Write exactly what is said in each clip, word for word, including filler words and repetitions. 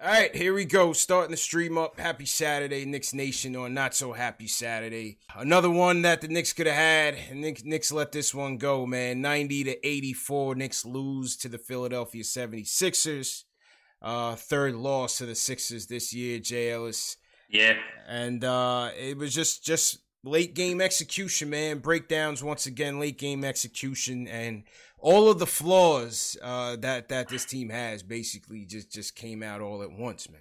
All right, here we go. Starting the stream up. Happy Saturday, Knicks Nation, or not so happy Saturday. Another one that the Knicks could have had. And Knicks, Knicks let this one go, man. ninety to eighty-four. Knicks lose to the Philadelphia seventy-sixers. Uh, third loss to the Sixers this year, Jay Ellis. Yeah. And uh, it was just, just late game execution, man. Breakdowns once again, late game execution, and all of the flaws uh, that that this team has basically just, just came out all at once, man.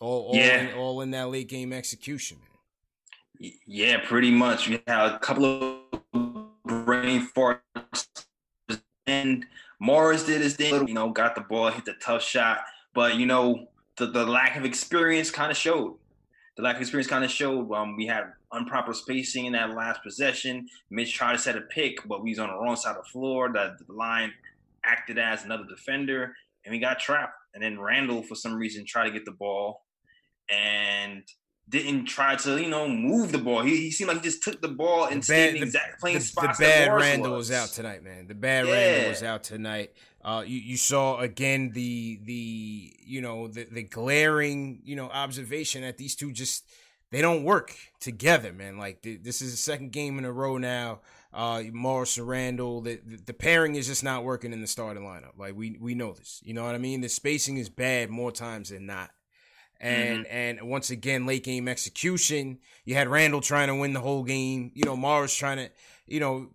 All all, yeah. in, all in that late game execution, man. Yeah, pretty much. We had a couple of brain farts, and Morris did his thing. You know, got the ball, hit the tough shot, but you know, the, the lack of experience kind of showed. The lack of experience kind of showed. Um, we had improper spacing in that last possession. Mitch tried to set a pick, but we was on the wrong side of the floor. The, the line acted as another defender, and we got trapped. And then Randle, for some reason, tried to get the ball and didn't try to, you know, move the ball. He, he seemed like he just took the ball and stayed in the exact playing spots. The bad Randle was out tonight, man. The bad yeah. Randle was out tonight. Uh, you, you saw again the the you know the, the glaring you know observation that these two just they don't work together, man. Like th- this is the second game in a row now. Uh, Morris and Randle, the, the the pairing is just not working in the starting lineup. Like we we know this, you know what I mean. The spacing is bad more times than not, and mm-hmm. and once again late game execution. You had Randle trying to win the whole game. You know Morris trying to you know.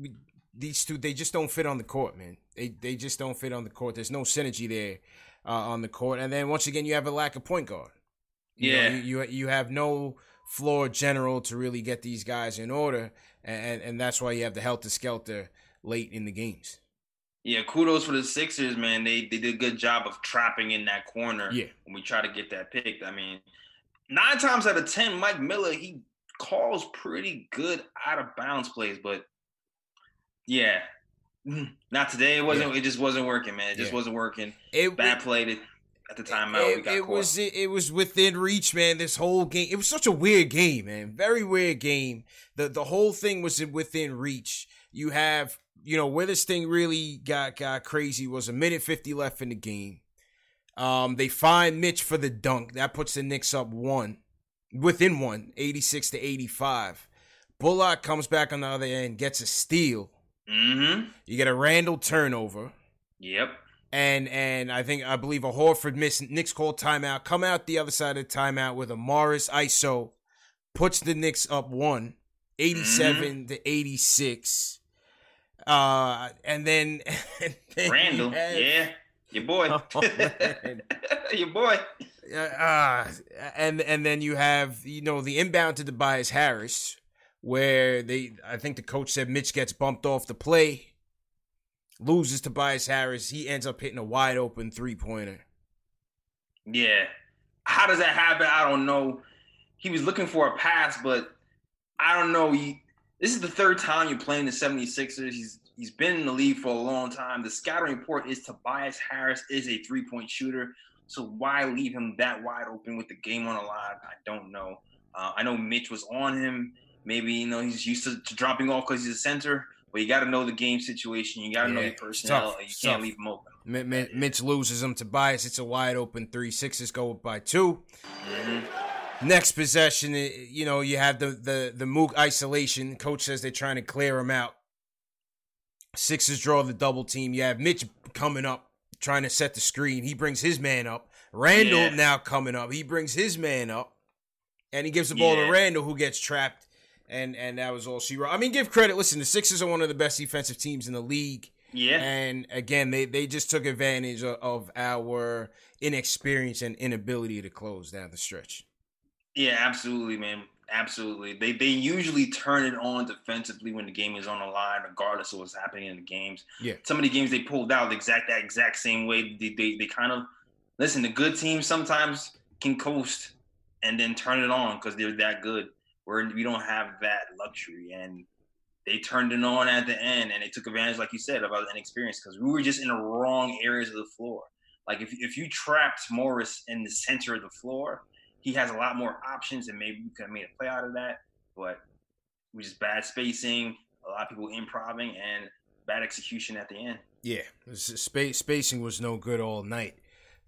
We, These two, they just don't fit on the court, man. They they just don't fit on the court. There's no synergy there uh, on the court. And then once again, you have a lack of point guard. You yeah, know, you, you you have no floor general to really get these guys in order, and and that's why you have the helter skelter late in the games. Yeah, kudos for the Sixers, man. They they did a good job of trapping in that corner. Yeah, when we try to get that pick, I mean, nine times out of ten, Mike Miller he calls pretty good out of bounds plays, but. Yeah, not today. It wasn't. Yeah. It just wasn't working, man. It just yeah. wasn't working. It, Bad play to, at the timeout. It, we got it was it, it was within reach, man. This whole game. It was such a weird game, man. Very weird game. The the whole thing was within reach. You have you know where this thing really got got crazy was a minute fifty left in the game. Um, they find Mitch for the dunk. That puts the Knicks up one, within one, eighty-six to eighty-five. Bullock comes back on the other end, gets a steal. Mm-hmm. You get a Randle turnover. Yep. And and I think, I believe a Horford miss. Knicks call timeout. Come out the other side of the timeout with a Morris I S O. Puts the Knicks up one. eighty-seven to eighty-six. Uh, and then... And then Randle. Had, yeah. Your boy. Oh, Your boy. Uh, uh, and, and then you have, you know, the inbound to Tobias Harris. Where they, I think the coach said Mitch gets bumped off the play, loses to Tobias Harris. He ends up hitting a wide open three pointer. Yeah, how does that happen? I don't know. he was looking for a pass, but I don't know. He, this is the third time you're playing the seventy-sixers. He's he's been in the league for a long time. The scouting report is Tobias Harris is a three-point shooter. So why leave him that wide open with the game on the line? I don't know. Uh, I know Mitch was on him. Maybe, you know, he's used to, to dropping off because he's a center. But you got to know the game situation. You got to yeah, know your personnel. Tough, you tough. can't leave him open. M- M- Mitch loses him to Tobias. It's a wide open three. Sixers go up by two. Mm-hmm. Next possession, you know, you have the, the, the Mook isolation. Coach says they're trying to clear him out. Sixers draw the double team. You have Mitch coming up, trying to set the screen. He brings his man up. Randle yeah. now coming up. He brings his man up. And he gives the ball yeah. to Randle, who gets trapped. And and that was all she wrote. I mean, give credit. Listen, the Sixers are one of the best defensive teams in the league. Yeah. And, again, they, they just took advantage of, of our inexperience and inability to close down the stretch. Yeah, absolutely, man. Absolutely. They they usually turn it on defensively when the game is on the line, regardless of what's happening in the games. Yeah. Some of the games they pulled out the exact, that exact same way. They, they, they kind of – listen, the good teams sometimes can coast and then turn it on because they're that good. Where we don't have that luxury, and they turned it on at the end, and they took advantage, like you said, about inexperience because we were just in the wrong areas of the floor. Like if if you trapped Morris in the center of the floor, he has a lot more options, and maybe we could have made a play out of that. But we just bad spacing, a lot of people improvising, and bad execution at the end. Yeah, space spacing was no good all night,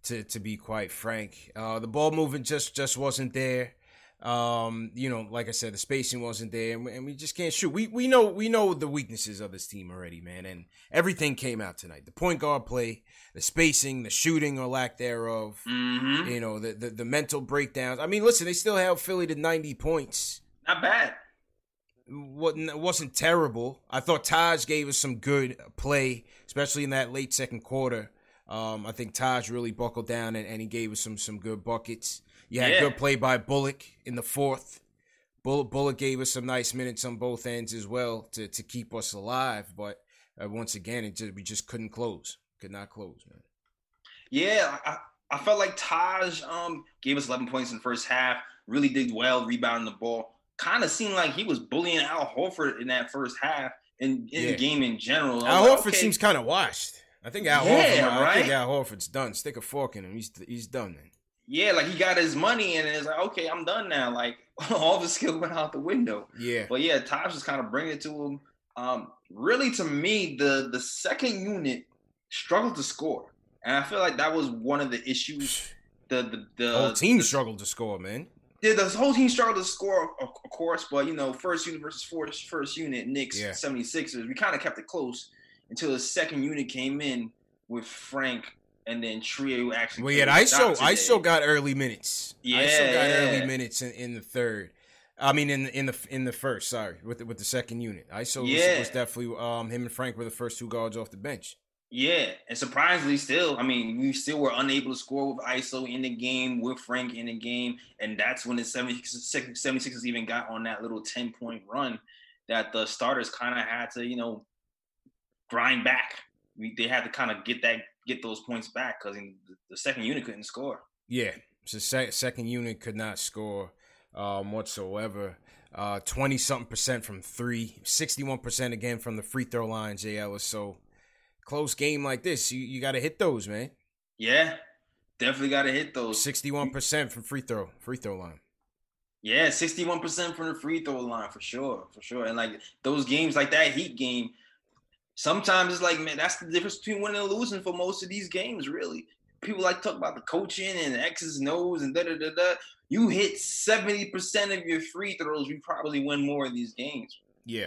to to be quite frank. Uh, the ball movement just just wasn't there. Um, you know, like I said, the spacing wasn't there, and we, and we just can't shoot. We we know we know the weaknesses of this team already, man, and everything came out tonight. The point guard play, the spacing, the shooting or lack thereof, mm-hmm. you know, the, the, the mental breakdowns. I mean, listen, they still held Philly to ninety points. Not bad. Wasn't, it wasn't terrible. I thought Taj gave us some good play, especially in that late second quarter. Um, I think Taj really buckled down, and, and he gave us some some good buckets. You had yeah. good play by Bullock in the fourth. Bullock, Bullock gave us some nice minutes on both ends as well to, to keep us alive. But uh, once again, it just, we just couldn't close. Could not close, man. Yeah, I, I felt like Taj um, gave us eleven points in the first half. Really did well rebounding the ball. Kind of seemed like he was bullying Al Horford in that first half and in yeah. the game in general. Al like, Horford okay. seems kind of washed. I think Al yeah, Horford. Right? I think Al Horford's done. Stick a fork in him. He's he's done, man. Yeah, like he got his money and it's like, okay, I'm done now. Like all the skill went out the window. Yeah. But yeah, Taj just kind of bringing it to him. Um, really, to me, the the second unit struggled to score, and I feel like that was one of the issues. The the, the whole team the, struggled to score, man. Yeah, the whole team struggled to score, of, of course. But you know, first unit versus first, first unit, Knicks, yeah. seventy-sixers. We kind of kept it close until the second unit came in with Frank. And then Trio actually. Well, yeah, ISO ISO got early minutes. Yeah, ISO got yeah. early minutes in, in the third. I mean, in in the in the first. Sorry, with the, with the second unit, ISO yeah. was, was definitely um, him and Frank were the first two guards off the bench. Yeah, and surprisingly, still, I mean, we still were unable to score with ISO in the game, with Frank in the game, and that's when the seventy-sixers even got on that little ten point run that the starters kind of had to, you know, grind back. We, they had to kind of get that. Get those points back because the second unit couldn't score. Yeah, so sec- second unit could not score um, whatsoever. Uh, twenty-something percent from three, sixty-one percent again from the free throw line, Jay Ellis. So close game like this, you, you got to hit those, man. Yeah, definitely got to hit those. sixty-one percent from free throw, free throw line. Yeah, sixty-one percent from the free throw line for sure, for sure. And like those games like that Heat game, sometimes it's like, man, that's the difference between winning and losing for most of these games, really. People like to talk about the coaching and X's and O's and da-da-da-da. You hit seventy percent of your free throws, you probably win more of these games. Yeah.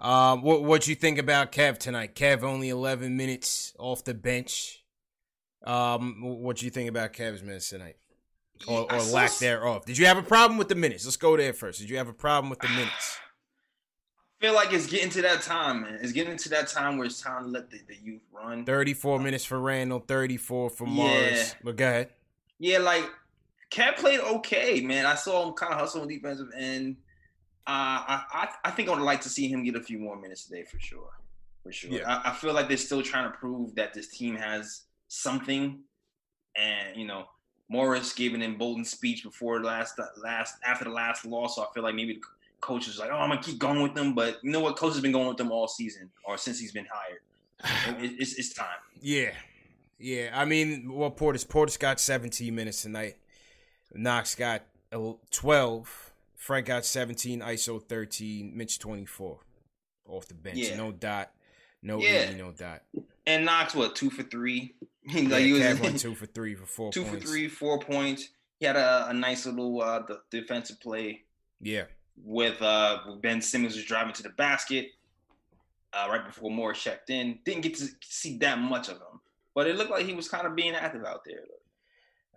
Um, what what you think about Kev tonight? Kev only eleven minutes off the bench. Um, what do you think about Kev's minutes tonight? Or, or lack thereof. Did you have a problem with the minutes? Let's go there first. Did you have a problem with the minutes? I feel like it's getting to that time, man. It's getting to that time where it's time to let the, the youth run. thirty-four um, minutes for Randle, thirty-four for Morris. Yeah. But go ahead. Yeah, like, Cat played okay, man. I saw him kind of hustle on defensive end. Uh, I, I I think I would like to see him get a few more minutes today for sure. For sure. Yeah. I, I feel like they're still trying to prove that this team has something. And, you know, Morris gave an emboldened speech before last last after the last loss. So I feel like maybe the coach was like, "Oh, I'm gonna keep going with them," but you know what? Coach has been going with them all season, or since he's been hired. It, it's it's time. Yeah, yeah. I mean, well, Portis Portis got seventeen minutes tonight. Knox got twelve. Frank got seventeen, I S O thirteen, Mitch twenty-four off the bench. Yeah. No dot, no yeah. easy, no dot. And Knox, what, two for three? Like yeah, he was one, two for three for four two points. Two for three, four points. He had a, a nice little uh, defensive play. Yeah. With uh, Ben Simmons was driving to the basket uh, right before Moore checked in. Didn't get to see that much of him. But it looked like he was kind of being active out there.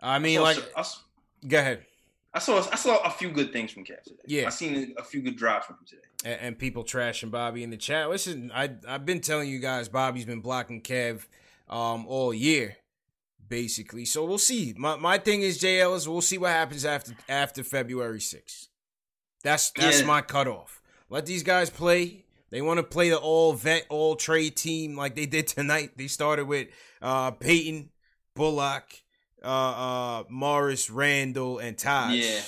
I mean, I like... I saw, go ahead. I saw I saw a few good things from Kev today. Yeah. I seen a few good drops from him today. And, and people trashing Bobby in the chat. Listen, I, I've been telling you guys Bobby's been blocking Kev um, all year, basically. So we'll see. My my thing is, J L, is we'll see what happens after after February sixth. That's, that's yeah. my cutoff. Let these guys play. They want to play the all-vet, all-trade team like they did tonight. They started with uh, Peyton, Bullock, Uh, uh, Morris, Randall, and Taj. Yeah.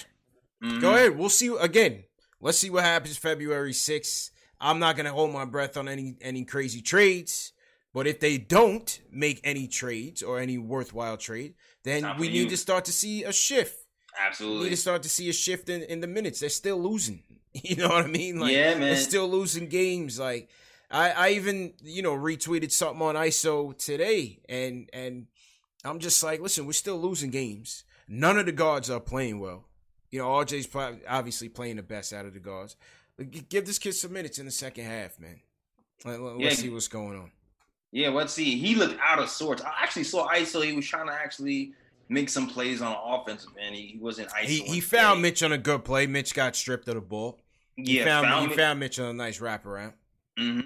Mm-hmm. Go ahead. We'll see. Again, let's see what happens February sixth. I'm not going to hold my breath on any, any crazy trades. But if they don't make any trades or any worthwhile trade, then Top we need you. to start to see a shift. Absolutely. We need to start to see a shift in, in the minutes. They're still losing. You know what I mean? Like, yeah, man. They're still losing games. Like, I, I even, you know, retweeted something on I S O today and and... I'm just like, listen, we're still losing games. None of the guards are playing well. You know, R J's play, obviously playing the best out of the guards. Give this kid some minutes in the second half, man. Let, let's yeah. see what's going on. Yeah, let's see. He looked out of sorts. I actually saw I S O. He was trying to actually make some plays on offense, man. He, he wasn't I S O. He, he found Mitch on a good play. Mitch got stripped of the ball. He yeah, found, found He Mitch. found Mitch on a nice wraparound. Mm-hmm.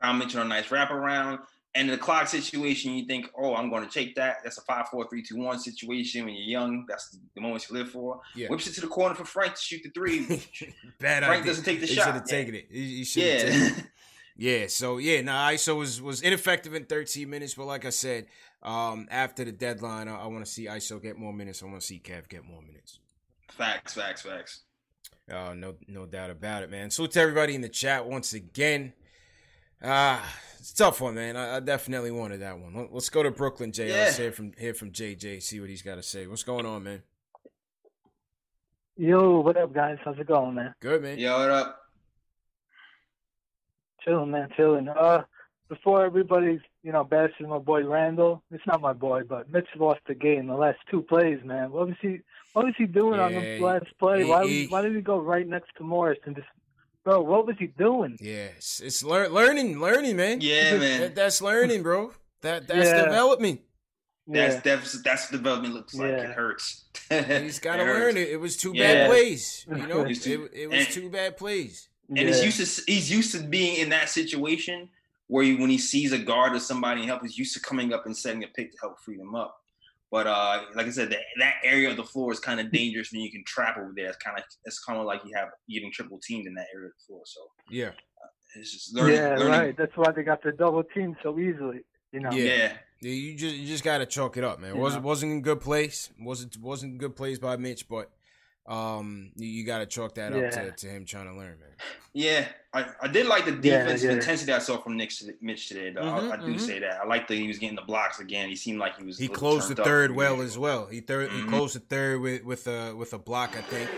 Found Mitch on a nice wraparound. And in the clock situation, you think, oh, I'm going to take that. That's a five four three two one situation when you're young. That's the moments you live for. Yeah. Whips it to the corner for Frank to shoot the three. Bad Frank idea. doesn't take the he shot. He should have taken it. He should have yeah. taken it. Yeah, so, yeah, nah, I S O was, was ineffective in thirteen minutes. But like I said, um, after the deadline, I, I want to see I S O get more minutes. I want to see Kev get more minutes. Facts, facts, facts. Uh, no, no doubt about it, man. So to everybody in the chat once again. Ah, uh, it's a tough one, man. I, I definitely wanted that one. Let's go to Brooklyn, J L. Yeah. Let's hear from, hear from J J, see what he's got to say. What's going on, man? Yo, what up, guys? How's it going, man? Good, man. Yo, what up? Chilling, man, chilling. Uh, before everybody's, you know, bashing my boy Randall, it's not my boy, but Mitch lost the game the last two plays, man. What was he, what was he doing yeah, on the last play? He, why, he, why did he go right next to Morris and just... Bro, what was he doing? Yes, yeah, it's lear- learning, learning, man. Yeah, man. That, that's learning, bro. That That's yeah. development. That's, def- that's what development looks like. Yeah. It hurts. He's got to learn it. It was two yeah. bad plays. You know, it, it, it was and, two bad plays. And yeah. he's, used to, he's used to being in that situation where he, when he sees a guard or somebody and help, he's used to coming up and setting a pick to help free them up. But uh, like I said, that, that area of the floor is kind of dangerous when you can trap over there. It's kind of it's kind of like you have you getting triple teamed in that area of the floor. So yeah, uh, it's just learning. Yeah, learning. Right. That's why they got the double teamed so easily. You know. Yeah. yeah. You just you just gotta chalk it up, man. It wasn't wasn't in good plays. wasn't wasn't good plays by Mitch, but um, you, you gotta chalk that yeah. up to, to him trying to learn, man. Yeah, I, I did like the defensive yeah, yeah. intensity I saw from Nick Mitch today. Though. Mm-hmm, I, I do mm-hmm. say that. I like that he was getting the blocks again. He seemed like he was. He closed the third up. well as well. He third mm-hmm. he closed the third with with a with a block, I think.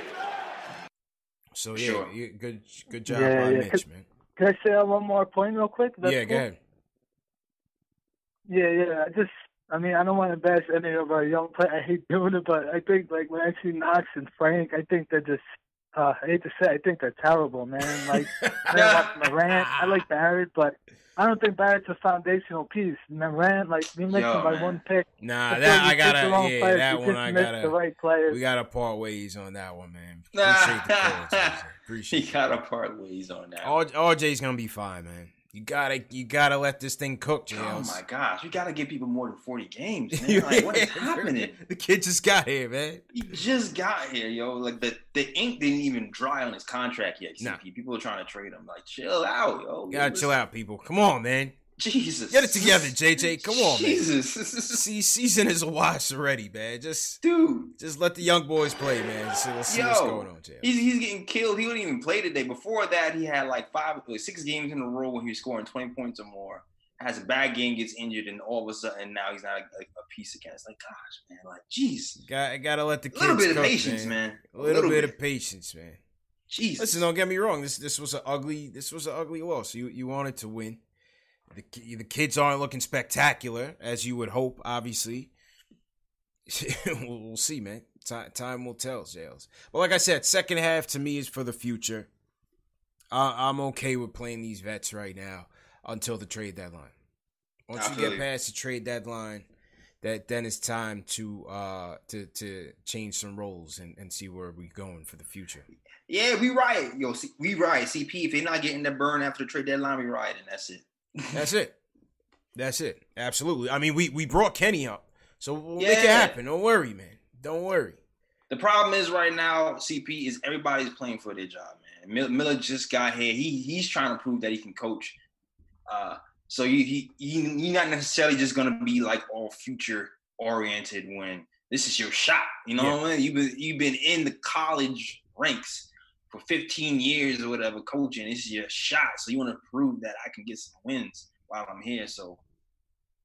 So yeah, sure. you, good good job yeah, by yeah. Mitch, man. Can I say one more point real quick? That's yeah, cool. go ahead. Yeah, yeah. I just, I mean, I don't want to bash any of our young players. I hate doing it, but I think like when I see Knox and Frank, I think they're just. Uh, I hate to say, I think they're terrible, man. Like, I like Morant, I like Barrett, but I don't think Barrett's a foundational piece. Morant, like, we missed Yo, him by man. one pick. Nah, that I gotta, yeah, players, that one I gotta. The right we gotta part ways on that one, man. Appreciate the players, Appreciate. You gotta part ways on that. One. R J's gonna be fine, man. You gotta, you gotta let this thing cook, J L. Oh my gosh, you gotta give people more than forty games, man. Like, what is happening? The kid just got here, man. He just got here, yo. Like the, the ink didn't even dry on his contract yet. Nah. People are trying to trade him. Like, chill out, yo. You gotta chill out, people. Come on, man. Jesus. Get it together, J J. Come on, Jesus. man. Jesus. Season is a wash already, man. Just Dude. Just let the young boys play, man. Just, let's see Yo, what's going on, J J. He's, he's getting killed. He wouldn't even play today. Before that, he had like five, like six games in a row when he was scoring twenty points or more. Has a bad game, gets injured, and all of a sudden now he's not a, a, a piece again. It's like, gosh, man. Like, jeez. Got, gotta let the kids cook, man. A little bit of patience, man. A little bit of patience, man. Jeez. Listen, don't get me wrong. This this was an ugly this was an ugly loss. You you wanted to win. The the kids aren't looking spectacular as you would hope. Obviously, we'll, we'll see, man. Time time will tell, Zales. But like I said, second half to me is for the future. I, I'm okay with playing these vets right now until the trade deadline. Once you get past the trade deadline, that then it's time to uh to to change some roles and, and see where we're going for the future. Yeah, we riot, yo. C- we riot, C P. If they're not getting the burn after the trade deadline, we riot, and that's it. That's it. That's it. Absolutely. I mean, we, we brought Kenny up, so we'll yeah. make it happen. Don't worry, man. Don't worry. The problem is right now, C P, is everybody's playing for their job, man. Miller just got here. He he's trying to prove that he can coach. Uh, so you he, he you're not necessarily just gonna be like all future oriented when this is your shot. You know yeah. what I mean? You've been you've been in the college ranks for fifteen years or whatever, coaching. This is your shot. So you want to prove that I can get some wins while I'm here. So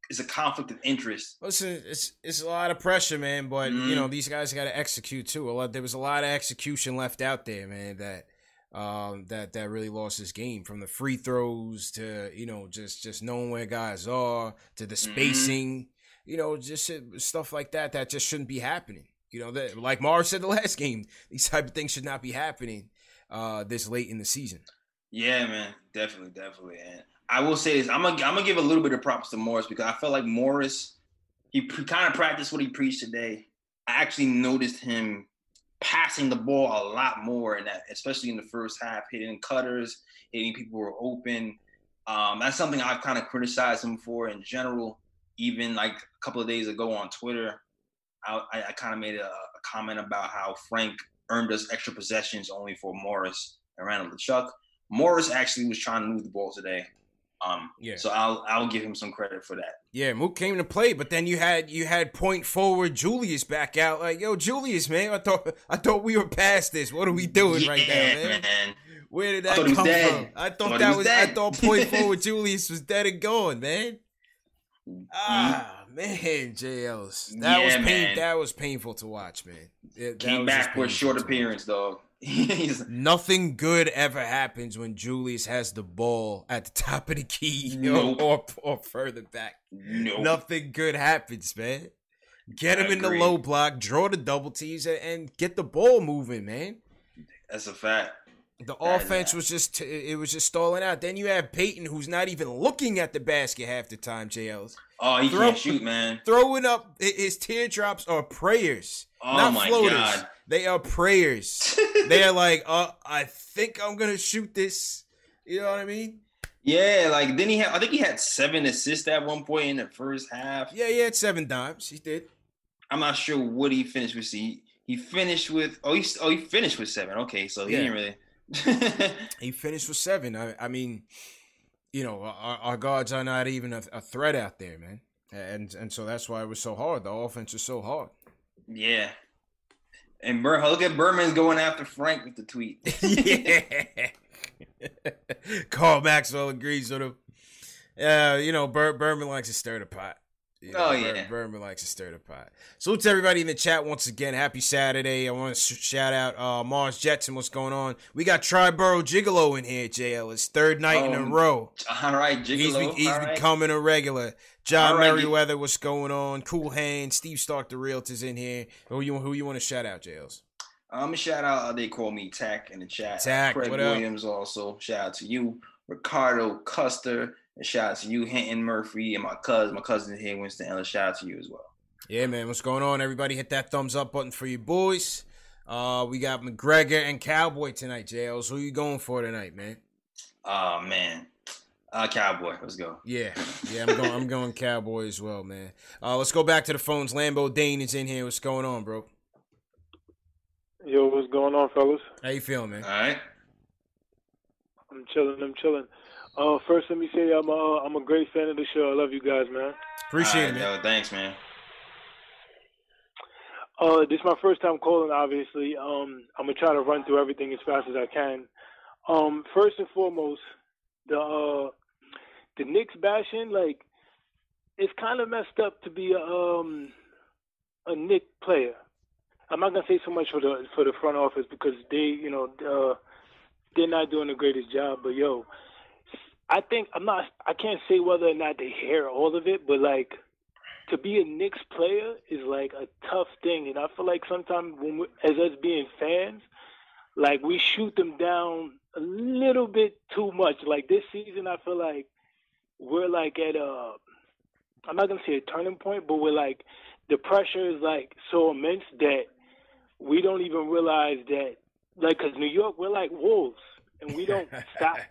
it's a conflict of interest. Listen, it's it's a lot of pressure, man. But, mm-hmm. you know, these guys got to execute, too. A lot, there was a lot of execution left out there, man, that um, that that really lost this game. From the free throws to, you know, just, just knowing where guys are, to the spacing, mm-hmm. you know, just stuff like that that just shouldn't be happening. You know, that, like Marv said the last game, these type of things should not be happening uh, this late in the season. Yeah, man, definitely, definitely. And I will say this, I'm gonna I'm gonna give a little bit of props to Morris, because I felt like Morris, he pre- kind of practiced what he preached today. I actually noticed him passing the ball a lot more, in that, especially in the first half, hitting cutters, hitting people who were open. Um, that's something I've kind of criticized him for in general. Even like a couple of days ago on Twitter, I, I kind of made a, a comment about how Frank earned us extra possessions only for Morris and Randall LeChuck. Morris actually was trying to move the ball today, um, yeah. so I'll I'll give him some credit for that. Yeah, Mook came to play, but then you had you had point forward Julius back out. Like, yo, Julius, man, I thought I thought we were past this. What are we doing yeah, right now, man? man? Where did that come from? I thought, thought that was, was I thought point forward Julius was dead and gone, man. Ah man, J Ls, that yeah, was pain. Man. That was painful to watch, man. It, Came back for a short appearance, dog. Nothing good ever happens when Julius has the ball at the top of the key nope. or, or or further back. Nope. Nothing good happens, man. Get him I in agree. the low block, draw the double tees, and get the ball moving, man. That's a fact. The offense was just it was just stalling out. Then you have Peyton, who's not even looking at the basket half the time, J Ls. Oh, he Throw, can't shoot, man. Throwing up his teardrops are prayers, oh not my floaters. God. They are prayers. They are like, uh, I think I'm gonna shoot this. You know what I mean? Yeah, like then he had. I think he had seven assists at one point in the first half. Yeah, he had seven dimes. He did. I'm not sure what he finished with. He he finished with. Oh, he oh he finished with seven. Okay, so he yeah. didn't really. He finished with seven. I, I mean, you know, our, our guards are not even a, a threat out there, man. And and so that's why it was so hard. The offense is so hard. Yeah. And Bur- look at Berman's going after Frank with the tweet. yeah. Carl Maxwell agrees with him. Uh, you know, Bur- Berman likes to stir the pot. You know, oh, yeah. Bur- Berman likes to stir the pot. Salute to everybody in the chat once again. Happy Saturday. I want to shout out uh, Mars Jetson. What's going on? We got Triborough Gigolo in here, J L. It's third night um, in a row. All right, Gigolo. He's, be- he's right. becoming a regular. John right, Merriweather, what's going on? Cool Hand. Steve Stark, the Realtor's in here. Who you, who you want to shout out, J Ls? I'm going to shout out, they call me Tack in the chat. Tack, Craig what Williams up? Also. Shout out to you. Ricardo Custer. Shout out to you, Hinton Murphy, and my cousin. My cousin here, Winston Ellis. Shout out to you as well. Yeah, man. What's going on, everybody? Hit that thumbs up button for your boys. Uh, we got McGregor and Cowboy tonight, J Ls. Who you going for tonight, man? Oh, man. Uh, Cowboy. Let's go. Yeah. Yeah, I'm going I'm going Cowboy as well, man. Uh, let's go back to the phones. Lambo Dane is in here. What's going on, bro? Yo, what's going on, fellas? How you feeling, man? All right. I'm chilling. I'm chilling. Uh, first, let me say I'm a, I'm a great fan of the show. I love you guys, man. Appreciate it. Right, thanks, man. Uh, this is my first time calling, obviously. Um, I'm going to try to run through everything as fast as I can. Um, first and foremost, the uh, the Knicks bashing, like, it's kind of messed up to be a, um, a Knick player. I'm not going to say so much for the for the front office because they, you know, uh, they're not doing the greatest job. But, yo, I think I'm not – I can't say whether or not they hear all of it, but, like, to be a Knicks player is, like, a tough thing. And I feel like sometimes when as us being fans, like, we shoot them down a little bit too much. Like, this season, I feel like we're, like, at a – I'm not going to say a turning point, but we're, like, the pressure is, like, so immense that we don't even realize that – like, because New York, we're like wolves, and we don't stop –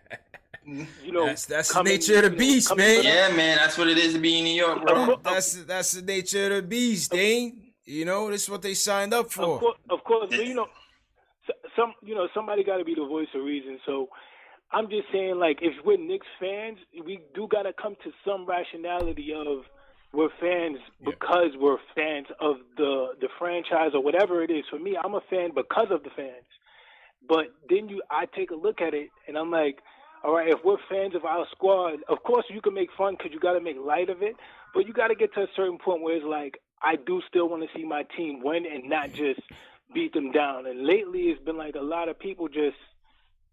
You know, that's, that's coming, the nature of the beast, you know, man. Yeah, man, that's what it is to be in New York, bro. That's that's the nature of the beast, Dane. You know, this is what they signed up for. Of course, of course but, you know, some you know somebody got to be the voice of reason. So I'm just saying, like, if we're Knicks fans, we do got to come to some rationality of we're fans yeah. because we're fans of the the franchise or whatever it is. For me, I'm a fan because of the fans. But then you, I take a look at it, and I'm like. All right, if we're fans of our squad, of course you can make fun because you got to make light of it, but you got to get to a certain point where it's like, I do still want to see my team win and not just beat them down. And lately it's been like a lot of people just,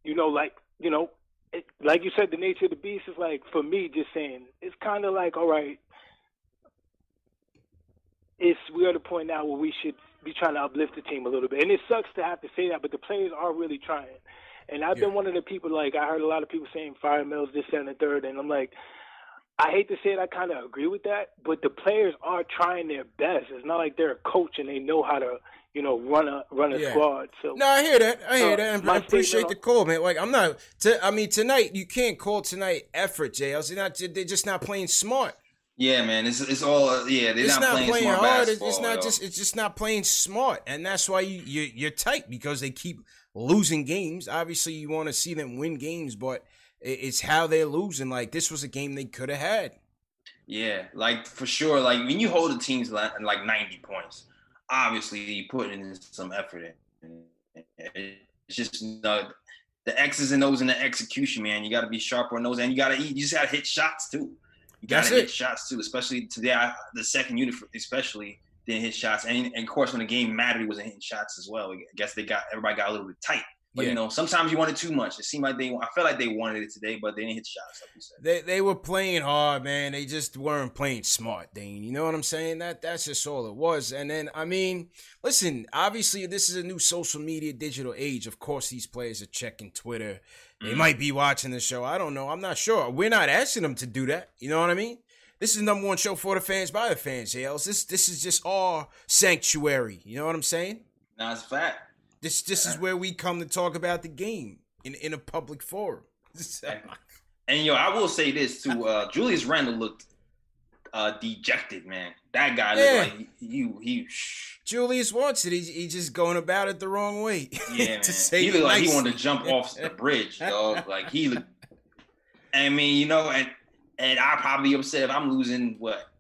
you know, like, you know, it, like you said, the nature of the beast is like, for me, just saying, it's kind of like, all right, it's we're at a point now where we should be trying to uplift the team a little bit. And it sucks to have to say that, but the players are really trying. And I've yeah. been one of the people, like, I heard a lot of people saying fire Mills, this, that, and the third. And I'm like, I hate to say it, I kind of agree with that. But the players are trying their best. It's not like they're a coach and they know how to, you know, run a run a yeah. squad. So no, I hear that. I hear uh, that. I appreciate the call, man. Like, I'm not – I mean, tonight, you can't call tonight effort, J L. They're, not, they're just not playing smart. Yeah, man, it's it's all uh, yeah. They're it's not, not playing, playing smart hard. It's, it's not though. just it's just not playing smart, and that's why you, you you're tight because they keep losing games. Obviously, you want to see them win games, but it's how they're losing. Like this was a game they could have had. Yeah, like for sure. Like when you hold a team's like ninety points, obviously you put in some effort in. It's just uh, the X's and O's in the execution, man. You got to be sharp on those, and you got to you just got to hit shots too. You got to hit shots, too, especially today. I, the second unit, especially, didn't hit shots. And, and, of course, when the game mattered, he wasn't hitting shots as well. I guess they got everybody got a little bit tight. But, yeah. you know, sometimes you want it too much. It seemed like they – I felt like they wanted it today, but they didn't hit shots, like you said. They they were playing hard, man. They just weren't playing smart, Dane. You know what I'm saying? That That's just all it was. And then, I mean, listen, obviously, this is a new social media digital age. Of course, these players are checking Twitter. They mm-hmm. might be watching the show. I don't know. I'm not sure. We're not asking them to do that. You know what I mean? This is the number one show for the fans by the fans, Hales. This this is just our sanctuary. You know what I'm saying? No, it's a fact. This this yeah. is where we come to talk about the game in, in a public forum. And, yo, I will say this, too. Uh, Julius Randle looked uh, dejected, man. That guy yeah. looked like you. He, he, Julius wants it. He's he just going about it the wrong way. Yeah, man. He looked like he wanted to jump off the bridge, dog. Like, he looked – I mean, you know, and, and I'd probably be upset if I'm losing, what,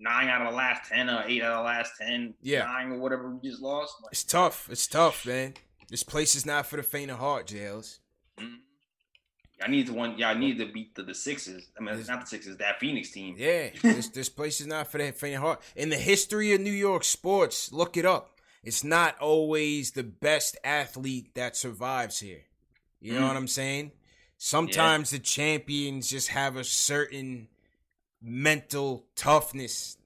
nine out of the last ten or eight out of the last ten, yeah. nine or whatever we just lost. Like, it's tough. It's tough, man. This place is not for the faint of heart, Jails. Mm-hmm. I need to one. Y'all need to beat the, the Sixers. I mean, it's not the Sixers. That Phoenix team. Yeah, this this place is not for the faint of heart. In the history of New York sports, look it up. It's not always the best athlete that survives here. You know mm. what I'm saying? Sometimes yeah. the champions just have a certain mental toughness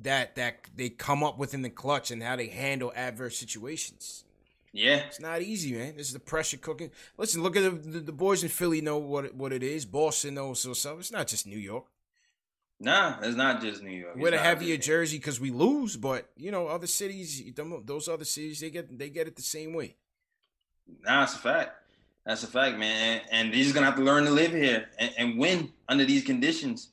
that that they come up with in the clutch and how they handle adverse situations. Yeah. It's not easy, man. This is the pressure cooking. Listen, look at the, the, the boys in Philly know what it, what it is. Boston knows so stuff. It's not just New York. Nah, it's not just New York. It's We're the heavier Jersey because we lose, but, you know, other cities, those other cities, they get they get it the same way. Nah, it's a fact. That's a fact, man. And, and they're just going to have to learn to live here and, and win under these conditions.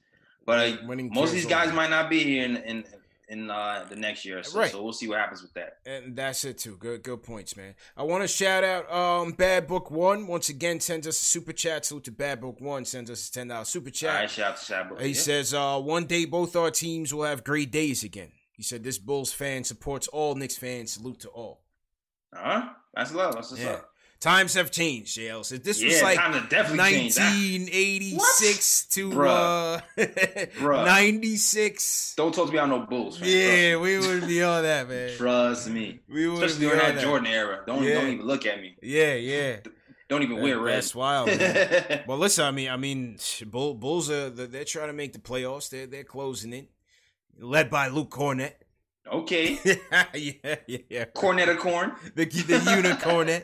But uh, most of these guys might not be here in, in in uh, the next year or so. Right. So we'll see what happens with that. And that's it, too. Good good points, man. I want to shout out um, Bad Book One. Once again, sends us a super chat. Salute to Bad Book One. Sends us a ten dollars super chat. All right, shout out to Bad Book. He yeah. says, uh, one day both our teams will have great days again. He said, this Bulls fan supports all Knicks fans. Salute to all. Uh-huh. That's love. That's what's yeah. up. Times have changed, J L. So this yeah, was like nineteen eighty-six to Bruh. uh, ninety-six. Don't talk to me on no Bulls, man. Yeah, we wouldn't be on that, man. Trust me. We would Especially during that, that Jordan era. Don't, yeah. don't even look at me. Yeah, yeah. Don't even wear red. That's wild, man. Well, listen, I mean, I mean, Bull, Bulls, are they're trying to make the playoffs. They're, they're closing it. Led by Luke Kornet. Okay. yeah, yeah, yeah. Cornet of corn. The, the unicornet.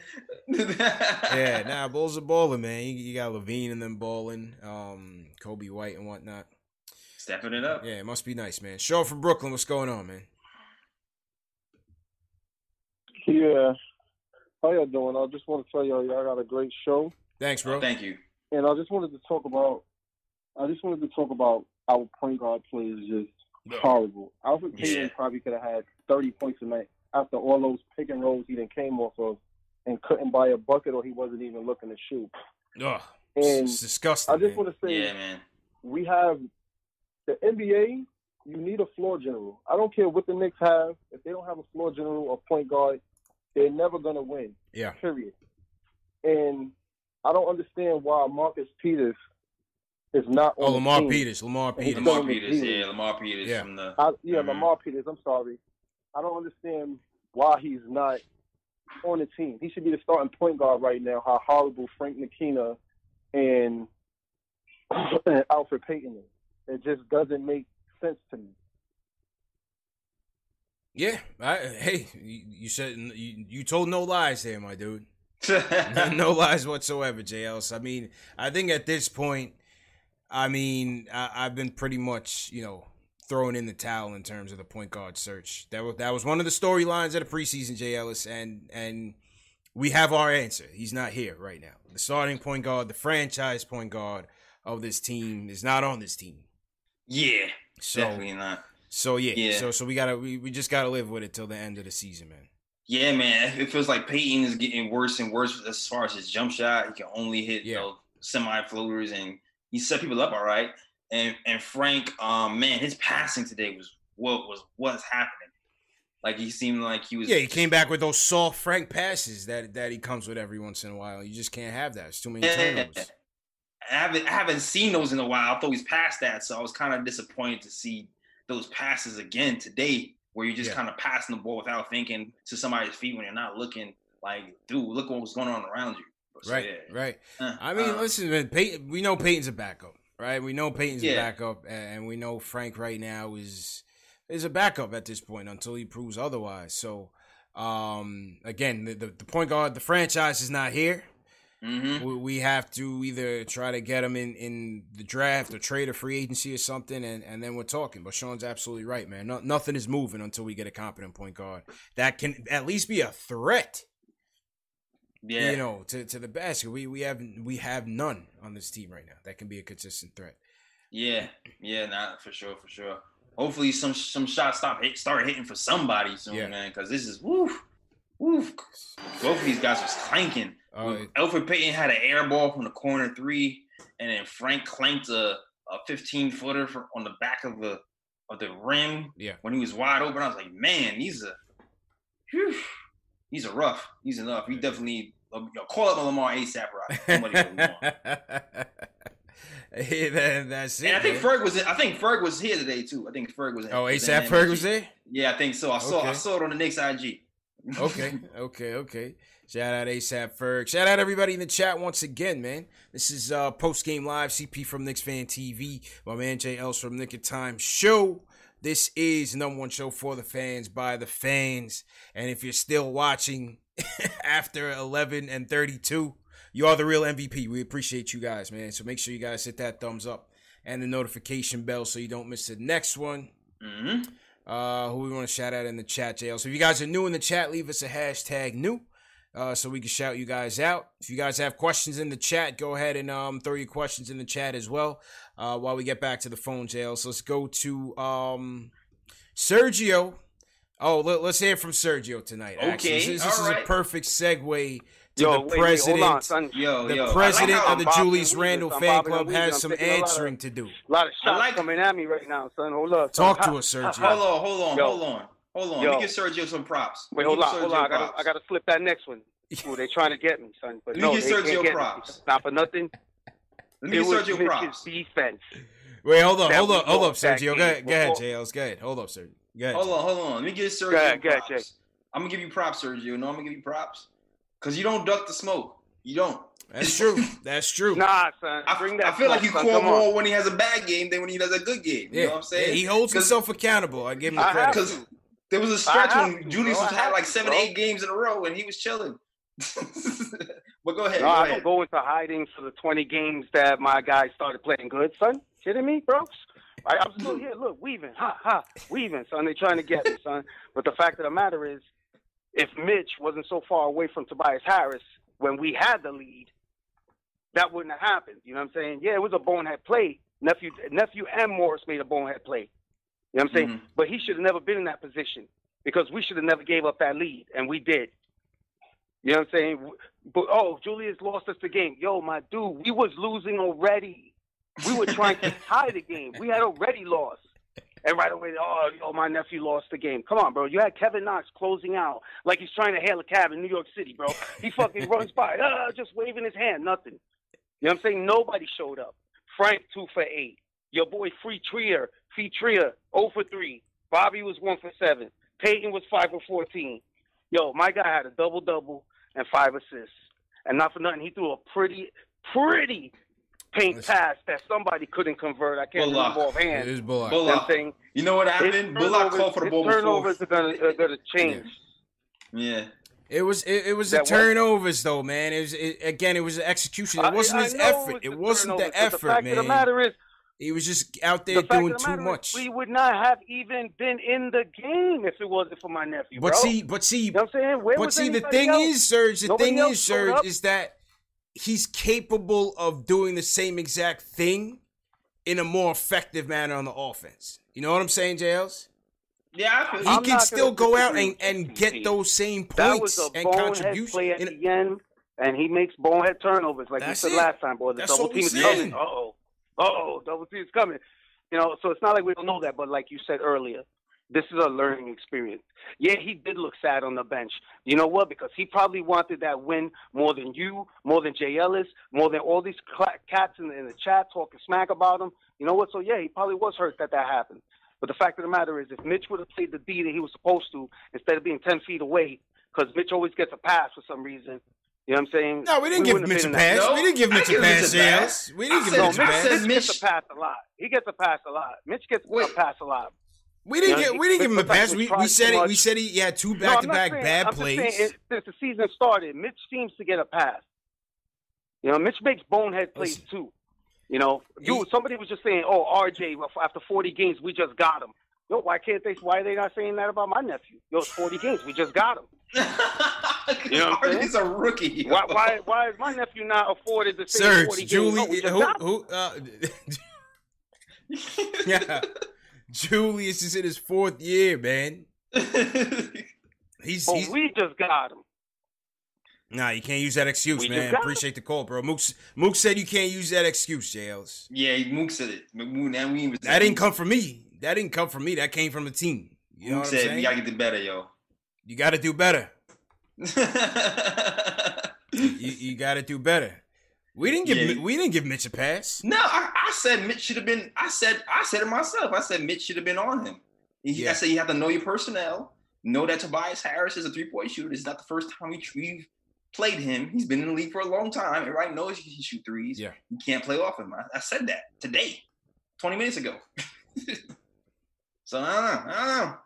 yeah, nah, Bulls are balling, man. You, you got Levine and them balling. Um, Kobe White and whatnot. Stepping it up. Yeah, it must be nice, man. Shaw from Brooklyn, what's going on, man? Yeah. How y'all doing? I just want to tell y'all, y'all got a great show. Thanks, bro. Oh, thank you. And I just wanted to talk about, I just wanted to talk about our point guard players just No. horrible. Elfrid Payton yeah. probably could have had thirty points tonight after all those pick and rolls he then came off of and couldn't buy a bucket or he wasn't even looking to shoot. Ugh, and it's disgusting. I just want to say, yeah, man. we have the N B A, you need a floor general. I don't care what the Knicks have. If they don't have a floor general or point guard, they're never going to win. Yeah. Period. And I don't understand why Marcus Peters It's not oh, on Lamar the team. Peters, Lamar Peters. Lamar Peters, yeah, Lamar Peters. Yeah, from the, I, yeah mm-hmm. Lamar Peters, I'm sorry. I don't understand why he's not on the team. He should be the starting point guard right now, how horrible Frank Ntilikina and, and Elfrid Payton is. It just doesn't make sense to me. Yeah, I, hey, you, you said you, you told no lies there, my dude. no, no lies whatsoever, J L. So, I mean, I think at this point, I mean, I, I've been pretty much, you know, throwing in the towel in terms of the point guard search. That was that was one of the storylines of the preseason, Jay Ellis, and and we have our answer. He's not here right now. The starting point guard, the franchise point guard of this team is not on this team. Yeah, so, definitely not. So yeah, yeah. so so we gotta we, we just gotta live with it till the end of the season, man. Yeah, man. It feels like Peyton is getting worse and worse as far as his jump shot. He can only hit yeah. you know, semi floaters and. He set people up all right, and and Frank, um, man, his passing today was what was what's happening. Like he seemed like he was. Yeah, he came back with those soft Frank passes that that he comes with every once in a while. You just can't have that. It's too many turnovers. I haven't I haven't seen those in a while. I thought he's past that, so I was kind of disappointed to see those passes again today, where you're just yeah. kind of passing the ball without thinking to somebody's feet when you're not looking. Like, dude, look what was going on around you. So, right, yeah. right. Uh, I mean, uh, listen, man, Peyton, we know Peyton's a backup, right? We know Peyton's yeah. a backup, and we know Frank right now is is a backup at this point until he proves otherwise. So, um, again, the, the, the point guard, the franchise is not here. Mm-hmm. We, we have to either try to get him in, in the draft or trade a free agency or something, and, and then we're talking. But Sean's absolutely right, man. No, nothing is moving until we get a competent point guard that can at least be a threat. Yeah. You know, to, to the basket, we we have we have none on this team right now that can be a consistent threat. Yeah, yeah, nah, for sure, for sure. Hopefully, some some shots stop hit, start hitting for somebody soon, yeah. man, because this is woof, woof. Both of these guys was clanking. Uh, Elfrid Payton had an air ball from the corner three, and then Frank clanked a a fifteen footer for, on the back of the of the rim. Yeah. When he was wide open, I was like, man, these are. Whew. He's a rough. He's enough. He definitely you know, call up a Lamar ASAP Rock. Somebody call Lamar. hey, that, that's it. And I think man. Ferg was. I think Ferg was here today too. I think Ferg was. Oh, ASAP Ferg was there. Yeah, I think so. I saw. Okay. I saw it on the Knicks I G. okay, okay, okay. Shout out ASAP Ferg. Shout out everybody in the chat once again, man. This is uh, post game live. C P from Knicks Fan T V. My man J L's from Knick of Time Show. This is number one show for the fans, by the fans. And if you're still watching after eleven and thirty-two, you are the real M V P. We appreciate you guys, man. So make sure you guys hit that thumbs up and the notification bell so you don't miss the next one. Mm-hmm. Uh, who we want to shout out in the chat, J L. So if you guys are new in the chat, leave us a hashtag new uh, so we can shout you guys out. If you guys have questions in the chat, go ahead and um, throw your questions in the chat as well. Uh, while we get back to the phone, J L, so let's go to um, Sergio. Oh, let, let's hear from Sergio tonight. Okay, actually. This, this is right. a perfect segue to yo, the wait, president. Wait, hold on, yo, the yo. president like of the Bobby Julius Randle fan club has some answering of, to do. A lot of shots like coming at me right now, son. Hold up. Son. Talk to us, Sergio. Hold on, hold on, yo. hold on. Hold on. Yo. Let me give Sergio some props. Wait, hold on, hold on. I gotta, I gotta flip that next one. Ooh, they trying to get me, son. But no, get Sergio props. Not for nothing. Let me give Sergio props. Defense. Wait, hold on, hold on, hold up, Sergio. Go ahead, go ahead, J Ls. Go ahead. Hold up, Sergio. Hold on, hold on. Let me give Sergio go ahead, props. Go ahead, I'm gonna give you props, Sergio. No, I'm gonna give you props because you don't duck the smoke. You don't. That's true. That's true. Nah, son. I, Bring that I feel smoke, like you call more when he has a bad game than when he does a good game. Yeah. You know what I'm saying? Yeah, he holds himself accountable. I give him the credit. Because there was a stretch when Julius no, had like seven, bro. eight games in a row, and he was chilling. But go ahead. No, go I ahead. don't go into hiding for the twenty games that my guy started playing good, son. Kidding me, bro? I, I'm still here. Look, weaving, ha ha, weaving, son. They're trying to get me, son. But the fact of the matter is, if Mitch wasn't so far away from Tobias Harris when we had the lead, that wouldn't have happened. You know what I'm saying? Yeah, it was a bonehead play. Nephew, nephew, and Morris made a bonehead play. You know what I'm saying? Mm-hmm. But he should have never been in that position because we should have never gave up that lead, and we did. You know what I'm saying? But oh, Julius lost us the game. Yo, my dude, we was losing already. We were trying to tie the game. We had already lost. And right away, oh, yo, my nephew lost the game. Come on, bro. You had Kevin Knox closing out like he's trying to hail a cab in New York City, bro. He fucking runs by, ah, just waving his hand, nothing. You know what I'm saying? Nobody showed up. Frank, two for eight. Your boy, Free Trier, Free Trier, oh for three. Bobby was one for seven. Peyton was five for fourteen. Yo, my guy had a double-double and five assists. And not for nothing, he threw a pretty, pretty... paint pass that somebody couldn't convert. I can't Bullock. remember offhand. It is Bullock. Bullock. You know what happened? Bullock called for the ball. Turnovers are going to change. Yeah. yeah. It was it, it was that the turnovers, was, though, man. It was it, Again, it was the execution. It wasn't I, I his effort. It, was it wasn't the effort, the fact man. Of the matter is, he was just out there the doing the too much. We would not have even been in the game if it wasn't for my nephew, but bro. See, but see, you know what I'm saying? Where but see, the thing else? is, Serge, the Nobody thing is, Serge, is that he's capable of doing the same exact thing in a more effective manner on the offense. You know what I'm saying, J Ls? Yeah, I he can still go out and, and get those same points and contributions. Play at in a, the end, and he makes bonehead turnovers, like you said it. last time, boy. The that's double team is coming. Uh oh, uh oh, double team is coming. You know, so it's not like we don't know that, but like you said earlier, this is a learning experience. Yeah, he did look sad on the bench. You know what? Because he probably wanted that win more than you, more than Jay Ellis, more than all these cats in the, in the chat talking smack about him. You know what? So, yeah, he probably was hurt that that happened. But the fact of the matter is, if Mitch would have played the D that he was supposed to instead of being ten feet away, because Mitch always gets a pass for some reason. You know what I'm saying? No, we didn't we give Mitch a pass. No. We didn't give Mitch a pass, J Ls. We didn't give Mitch a pass. Mitch gets a pass a lot. He gets a pass a lot. Mitch gets Wait. a pass a lot. We didn't you know, get, we didn't give him a pass. We, we said it. We said he had two back to back bad I'm plays. Just saying, it, since the season started, Mitch seems to get a pass. You know, Mitch makes bonehead plays Listen. too. You know, you somebody was just saying, "Oh, R J, after forty games, we just got him." Yo, why can't they? Why are they not saying that about my nephew? Yo, it's forty games, we just got him. You know, he's a rookie. Yo. Why, why, why is my nephew not afforded the same Serge, forty Julie, games? No, who, who, uh, yeah. Julius is in his fourth year, man. He's, oh, he's... we just got him. Nah, you can't use that excuse, we man. Appreciate him. the call, bro. Mook, Mook said you can't use that excuse, J Ls. Yeah, Mook said it. Mook, now we even that didn't come from me. That didn't come from me. That came from the team. You Mook know what said I'm saying? You gotta get better, yo. You gotta do better. you, you gotta do better. We didn't give yeah. we didn't give Mitch a pass. No, I, I said Mitch should have been. I said I said it myself. I said Mitch should have been on him. He, yeah. I said you have to know your personnel. Know that Tobias Harris is a three point shooter. It's not the first time we, we've played him. He's been in the league for a long time. Everybody knows he can shoot threes. Yeah, you can't play off him. I, I said that today, twenty minutes ago. So I don't know. I don't know.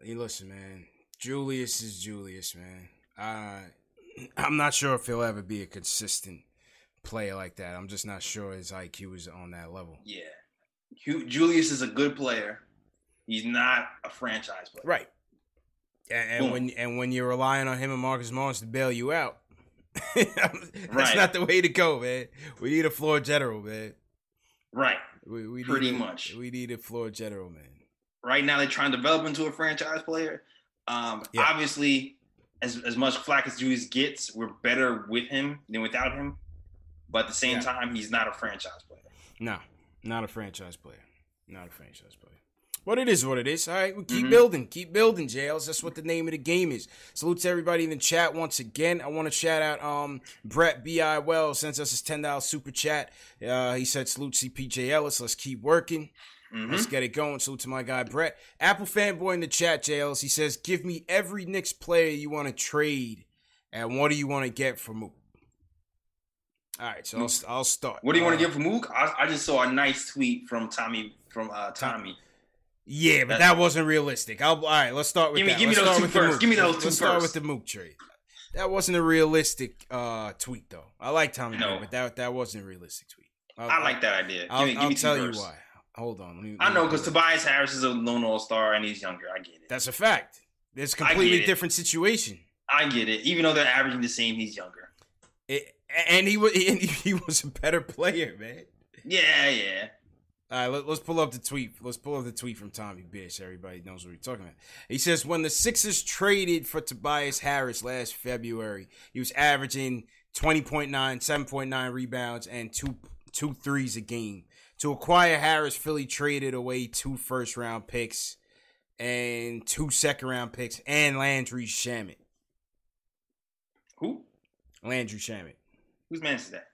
Hey, listen, man. Julius is Julius, man. Uh I'm not sure if he'll ever be a consistent player like that. I'm just not sure his I Q is on that level. Yeah. Julius is a good player. He's not a franchise player. Right. And, and when and when you're relying on him and Marcus Morris to bail you out, that's right. not the way to go, man. We need a floor general, man. Right. We, we Pretty need, much. We need a floor general, man. Right now, they're trying to develop into a franchise player. Um, yeah. Obviously, as as much flack as Julius gets, we're better with him than without him. But at the same yeah. time, he's not a franchise player. No, not a franchise player. Not a franchise player. But it is what it is. All right, we keep mm-hmm. building. Keep building, J Ls. That's what the name of the game is. Salute to everybody in the chat once again. I want to shout out um, Brett B I. Wells. Sends us his ten dollars super chat. Uh, he said, salute C P J Ellis. Let's keep working. Mm-hmm. Let's get it going. Salute to my guy, Brett. Apple fanboy in the chat, J Ls. He says, give me every Knicks player you want to trade. And what do you want to get for Mook? All right, so I'll, I'll start. What do you want to get for Mook? I, I just saw a nice tweet from Tommy. From uh, Tommy. Yeah, but that wasn't realistic. I'll, all right, let's start with give me, that. Give me let's those two first. Give me those two let's first. Let's start with the Mook trade. That wasn't a realistic uh, tweet, though. I like Tommy, no. Moore, but that that wasn't a realistic tweet. I'll, I like that idea. Give I'll, me, give I'll me tell verse. you why. Hold on. Let me, I know, because Tobias Harris is a lone all-star, and he's younger. I get it. That's a fact. It's a completely different situation. I get it. Even though they're averaging the same, he's younger. It, and, he was, and he was a better player, man. Yeah, yeah. All right, let, let's pull up the tweet. Let's pull up the tweet from Tommy Bish. Everybody knows what we're talking about. He says, when the Sixers traded for Tobias Harris last February, he was averaging twenty point nine, seven point nine rebounds, and two, two threes a game. To acquire Harris, Philly traded away two first-round picks and two second-round picks and Landry Shamet. Who? Landry Shamet. Whose man is that?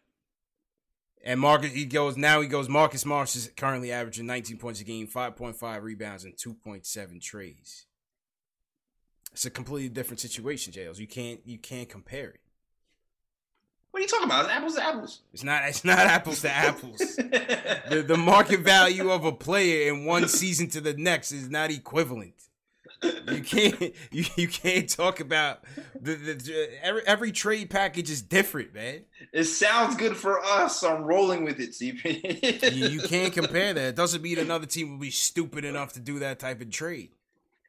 And Marcus, he goes now. He goes. Marcus Morris is currently averaging nineteen points a game, five point five rebounds, and two point seven trades. It's a completely different situation, J Ls. You can't you can't compare it. What are you talking about? It's apples to apples. It's not. It's not apples to apples. the the market value of a player in one season to the next is not equivalent. You can't you, you can't talk about the, the every, every trade package is different, man. It sounds good for us, so I'm rolling with it, C P. you, you can't compare that. It doesn't mean another team will be stupid enough to do that type of trade.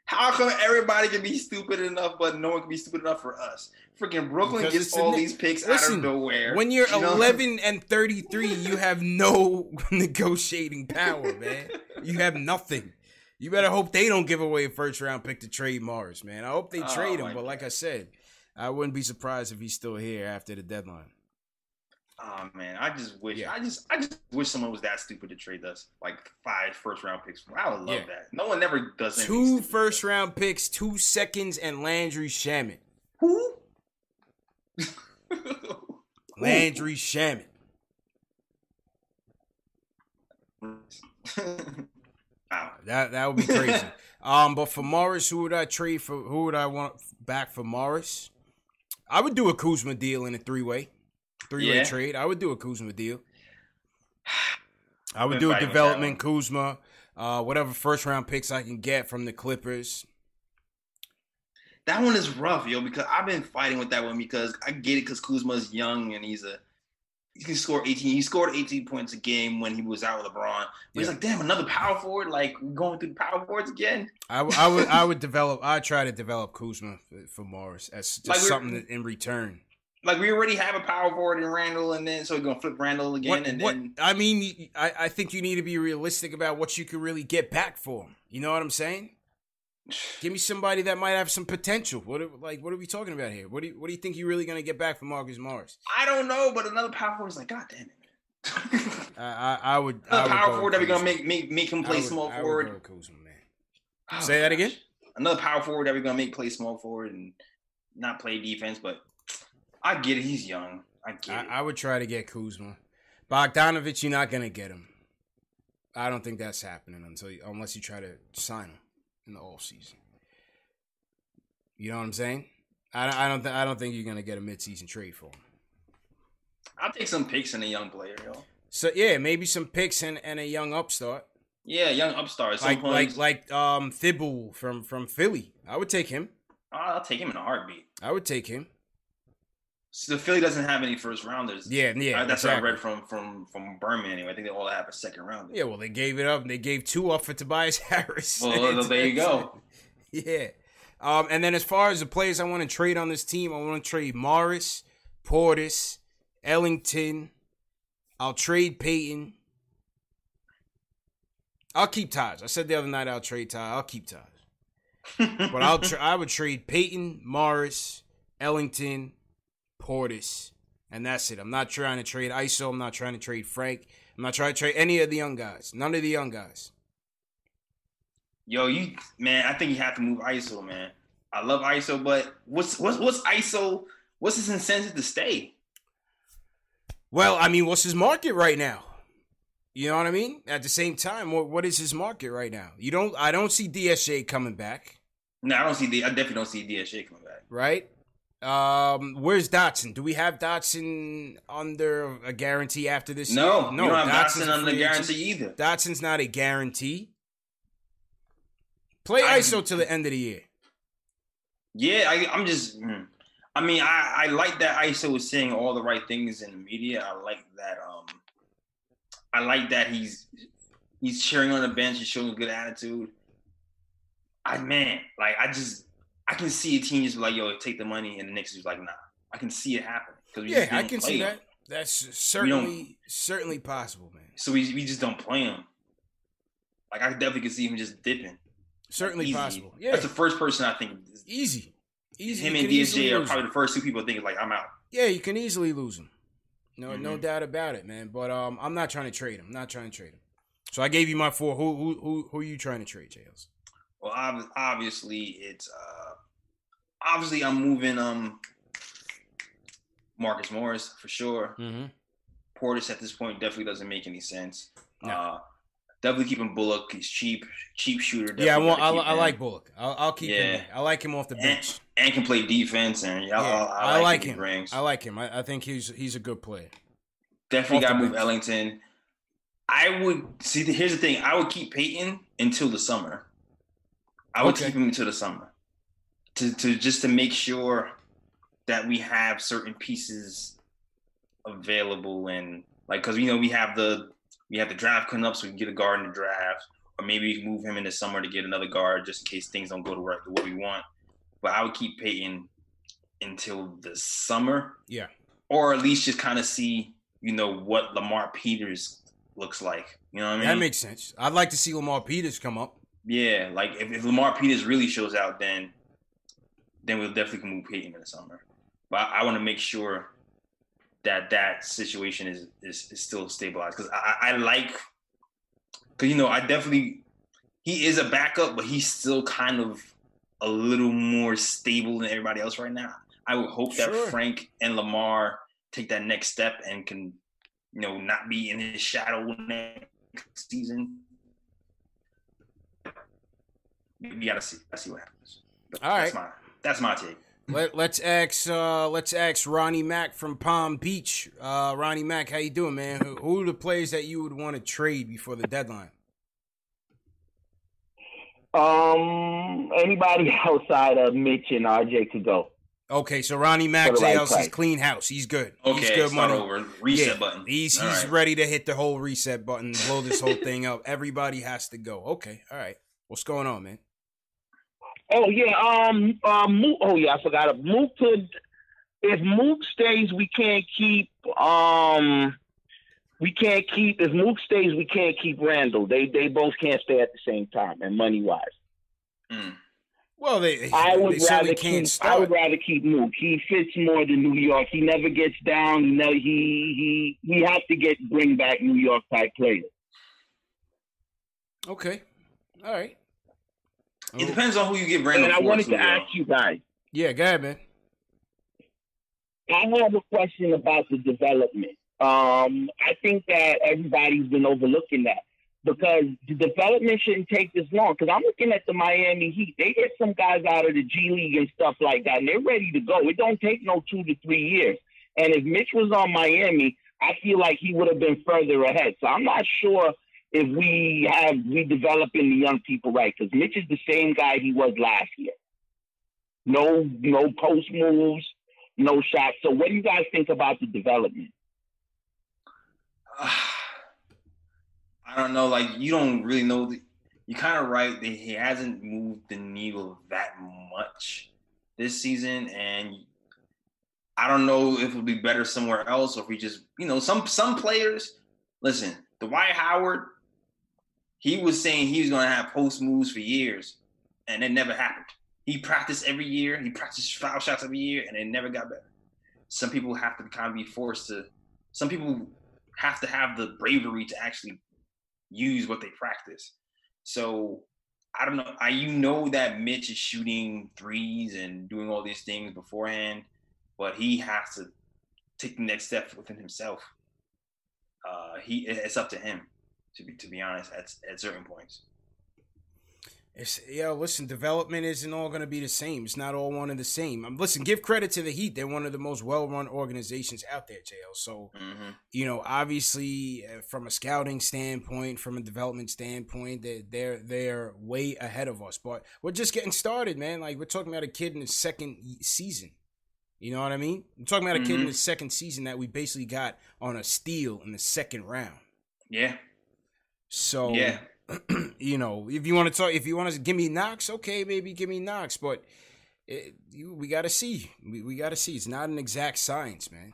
How come everybody can be stupid enough, but no one can be stupid enough for us? Freaking Brooklyn because gets all these picks listen, out of nowhere. When you're you know? eleven and thirty-three, you have no negotiating power, man. You have nothing. You better hope they don't give away a first-round pick to trade Morris, man. I hope they trade oh, him, but God. Like I said, I wouldn't be surprised if he's still here after the deadline. Oh, man, I just wish yeah. I just I just wish someone was that stupid to trade us, like five first-round picks. I would love yeah. that. No one never does that. Two first-round picks, two seconds, and Landry Shamet. Who? Landry Shamet. That that would be crazy. um, but for Morris, who would I trade for? Who would I want back for Morris? I would do a Kuzma deal in a three-way, three-way yeah. trade. I would do a Kuzma deal. I would do a development Kuzma, uh, whatever first-round picks I can get from the Clippers. That one is rough, yo, because I've been fighting with that one because I get it because Kuzma's young and he's a He can score eighteen. He scored eighteen points a game when he was out with LeBron. But yeah. he's like, damn, another power forward. Like going through the power forwards again. I, w- I would, I would develop. I try to develop Kuzma for, for Morris as just like something that in return. Like we already have a power forward in Randall, and then so we're gonna flip Randall again. What, and what, then I mean, I, I think you need to be realistic about what you could really get back for him. You know what I'm saying? Give me somebody that might have some potential. What like what are we talking about here? What do you, what do you think you're really gonna get back from Marcus Morris? I don't know, but another power forward is like, God damn it. uh, I, I would another I power would forward that we're gonna make make make him play would, small I forward. Would go Kuzma, man. Oh, Say gosh. that again. Another power forward that we're gonna make play small forward and not play defense, but I get it. He's young. I get I, it. I would try to get Kuzma. Bogdanovich, you're not gonna get him. I don't think that's happening until you, unless you try to sign him. In the offseason. You know what I'm saying? I, I don't th- I don't think you're going to get a midseason trade for him. I'll take some picks and a young player, yo. So, yeah, maybe some picks and, and a young upstart. Yeah, young upstart. Like like, like um, Thybulle from, from Philly. I would take him. I'll take him in a heartbeat. I would take him. So Philly doesn't have any first rounders. Yeah, yeah. I, that's exactly. what I read from from from Berman anyway. I think they all have a second rounder. Yeah, well, they gave it up. And they gave two up for Tobias Harris. Well, there you go. Yeah. Um, and then as far as the players I want to trade on this team, I want to trade Morris, Portis, Ellington. I'll trade Payton. I'll keep Taj. I said the other night I'll trade Taj. I'll keep Taj. But I'll tra- I would trade Peyton, Morris, Ellington, Portis, and that's it. I'm not trying to trade I S O. I'm not trying to trade Frank. I'm not trying to trade any of the young guys. None of the young guys. Yo, you man, I think you have to move I S O, man. I love I S O, but what's what's what's I S O? What's his incentive to stay? Well, I mean, what's his market right now? You know what I mean? At the same time, what what is his market right now? You don't. I don't see D S J coming back. No, I don't see. D, I definitely don't see D S J coming back. Right. Um, where's Dotson? Do we have Dotson under a guarantee after this? No, year? no, we don't have Dotson's Dotson under a guarantee either. Dotson's not a guarantee. Play I, I S O till the end of the year. Yeah, I, I'm just. I mean, I, I like that I S O is saying all the right things in the media. I like that. Um, I like that he's he's cheering on the bench and showing a good attitude. I man, like I just. I can see a team just be like, yo, take the money, and the Knicks is like, nah. I can see it happen. We yeah, just I can see them. that. That's certainly certainly possible, man. So we we just don't play him. Like, I definitely can see him just dipping. Certainly like, possible. Yeah. That's the first person I think. Easy. Easy. Him and D S J are probably him. the first two people thinking, like, I'm out. Yeah, you can easily lose him. No mm-hmm. no doubt about it, man. But um, I'm not trying to trade him. I'm not trying to trade him. So I gave you my four. Who who who, who are you trying to trade, J Ls? Well, obviously, it's uh, obviously I'm moving um, Marcus Morris for sure. Mm-hmm. Portis at this point definitely doesn't make any sense. No. Uh, definitely keeping Bullock. He's cheap, cheap shooter. Yeah, I want. I, I like Bullock. I'll, I'll keep yeah. him. I like him off the bench and, and can play defense. And yeah, I, I, I, I like him. him. I like him. I, I think he's he's a good player. Definitely got to move bench. Ellington. I would see. Here's the thing. I would keep Peyton until the summer. I would okay. keep him until the summer, to to just to make sure that we have certain pieces available and like because you know we have the we have the draft coming up, so we can get a guard in the draft, or maybe we can move him in the summer to get another guard just in case things don't go to work the way we want. But I would keep Peyton until the summer, yeah, or at least just kind of see you know what Lamar Peters looks like. You know what I mean? That makes sense. I'd like to see Lamar Peters come up. Yeah, like if, if Lamar Peters really shows out, then then we'll definitely move Peyton in the summer. But I, I want to make sure that that situation is is, is still stabilized because I, I like because you know I definitely he is a backup, but he's still kind of a little more stable than everybody else right now. I would hope sure. that Frank and Lamar take that next step and can you know not be in his shadow next season. You gotta see, I see what happens. But all that's right, my, that's my take. Let, let's ask, uh, let's ask Ronnie Mack from Palm Beach. Uh, Ronnie Mack, how you doing, man? Who, who are the players that you would want to trade before the deadline? Um, anybody outside of Mitch and R J could go. Okay, so Ronnie Mack, J L's right is clean house. He's good. Okay, he's good money. Over. Reset yeah, button. He's all he's right. ready to hit the whole reset button, blow this whole thing up. Everybody has to go. Okay, all right. What's going on, man? Oh yeah, um, um, move, oh yeah, I forgot. Move to if Mook stays, we can't keep. Um, we can't keep if Mook stays, we can't keep Randall. They they both can't stay at the same time, and money wise. Mm. Well, they. I would they rather keep. Start. I would rather keep Mook. He fits more than New York. He never gets down. You know, he he he has to get bring back New York type players. Okay. All right. It oh. depends on who you get Brandon. And I wanted to though. ask you guys. Yeah, go ahead, man. I have a question about the development. Um, I think that everybody's been overlooking that because the development shouldn't take this long. Because I'm looking at the Miami Heat. They get some guys out of the G League and stuff like that, and they're ready to go. It don't take no two to three years. And if Mitch was on Miami, I feel like he would have been further ahead. So I'm not sure if we have we developing the young people right, because Mitch is the same guy he was last year. No, no post moves, no shots. So, what do you guys think about the development? Uh, I don't know. Like, you don't really know. The, you're kind of right. That he hasn't moved the needle that much this season, and I don't know if it would be better somewhere else or if we just, you know, some some players. Listen, Dwight Howard. He was saying he was going to have post moves for years, and it never happened. He practiced every year. He practiced foul shots every year, and it never got better. Some people have to kind of be forced to – some people have to have the bravery to actually use what they practice. So I don't know. I, you know that Mitch is shooting threes and doing all these things beforehand, but he has to take the next step within himself. Uh, he it's up to him, to be to be honest, at at certain points. It's, yo, listen, development isn't all going to be the same. It's not all one and the same. Um, listen, give credit to the Heat. They're one of the most well-run organizations out there, J L. So, mm-hmm. you know, obviously, uh, from a scouting standpoint, from a development standpoint, they're, they're, they're way ahead of us. But we're just getting started, man. Like, we're talking about a kid in his second season. You know what I mean? We're talking about a mm-hmm. kid in his second season that we basically got on a steal in the second round. Yeah. So, yeah. You know, if you want to talk, if you want to give me Knox, okay, maybe give me Knox, but it, you, we got to see, we, we got to see. It's not an exact science, man.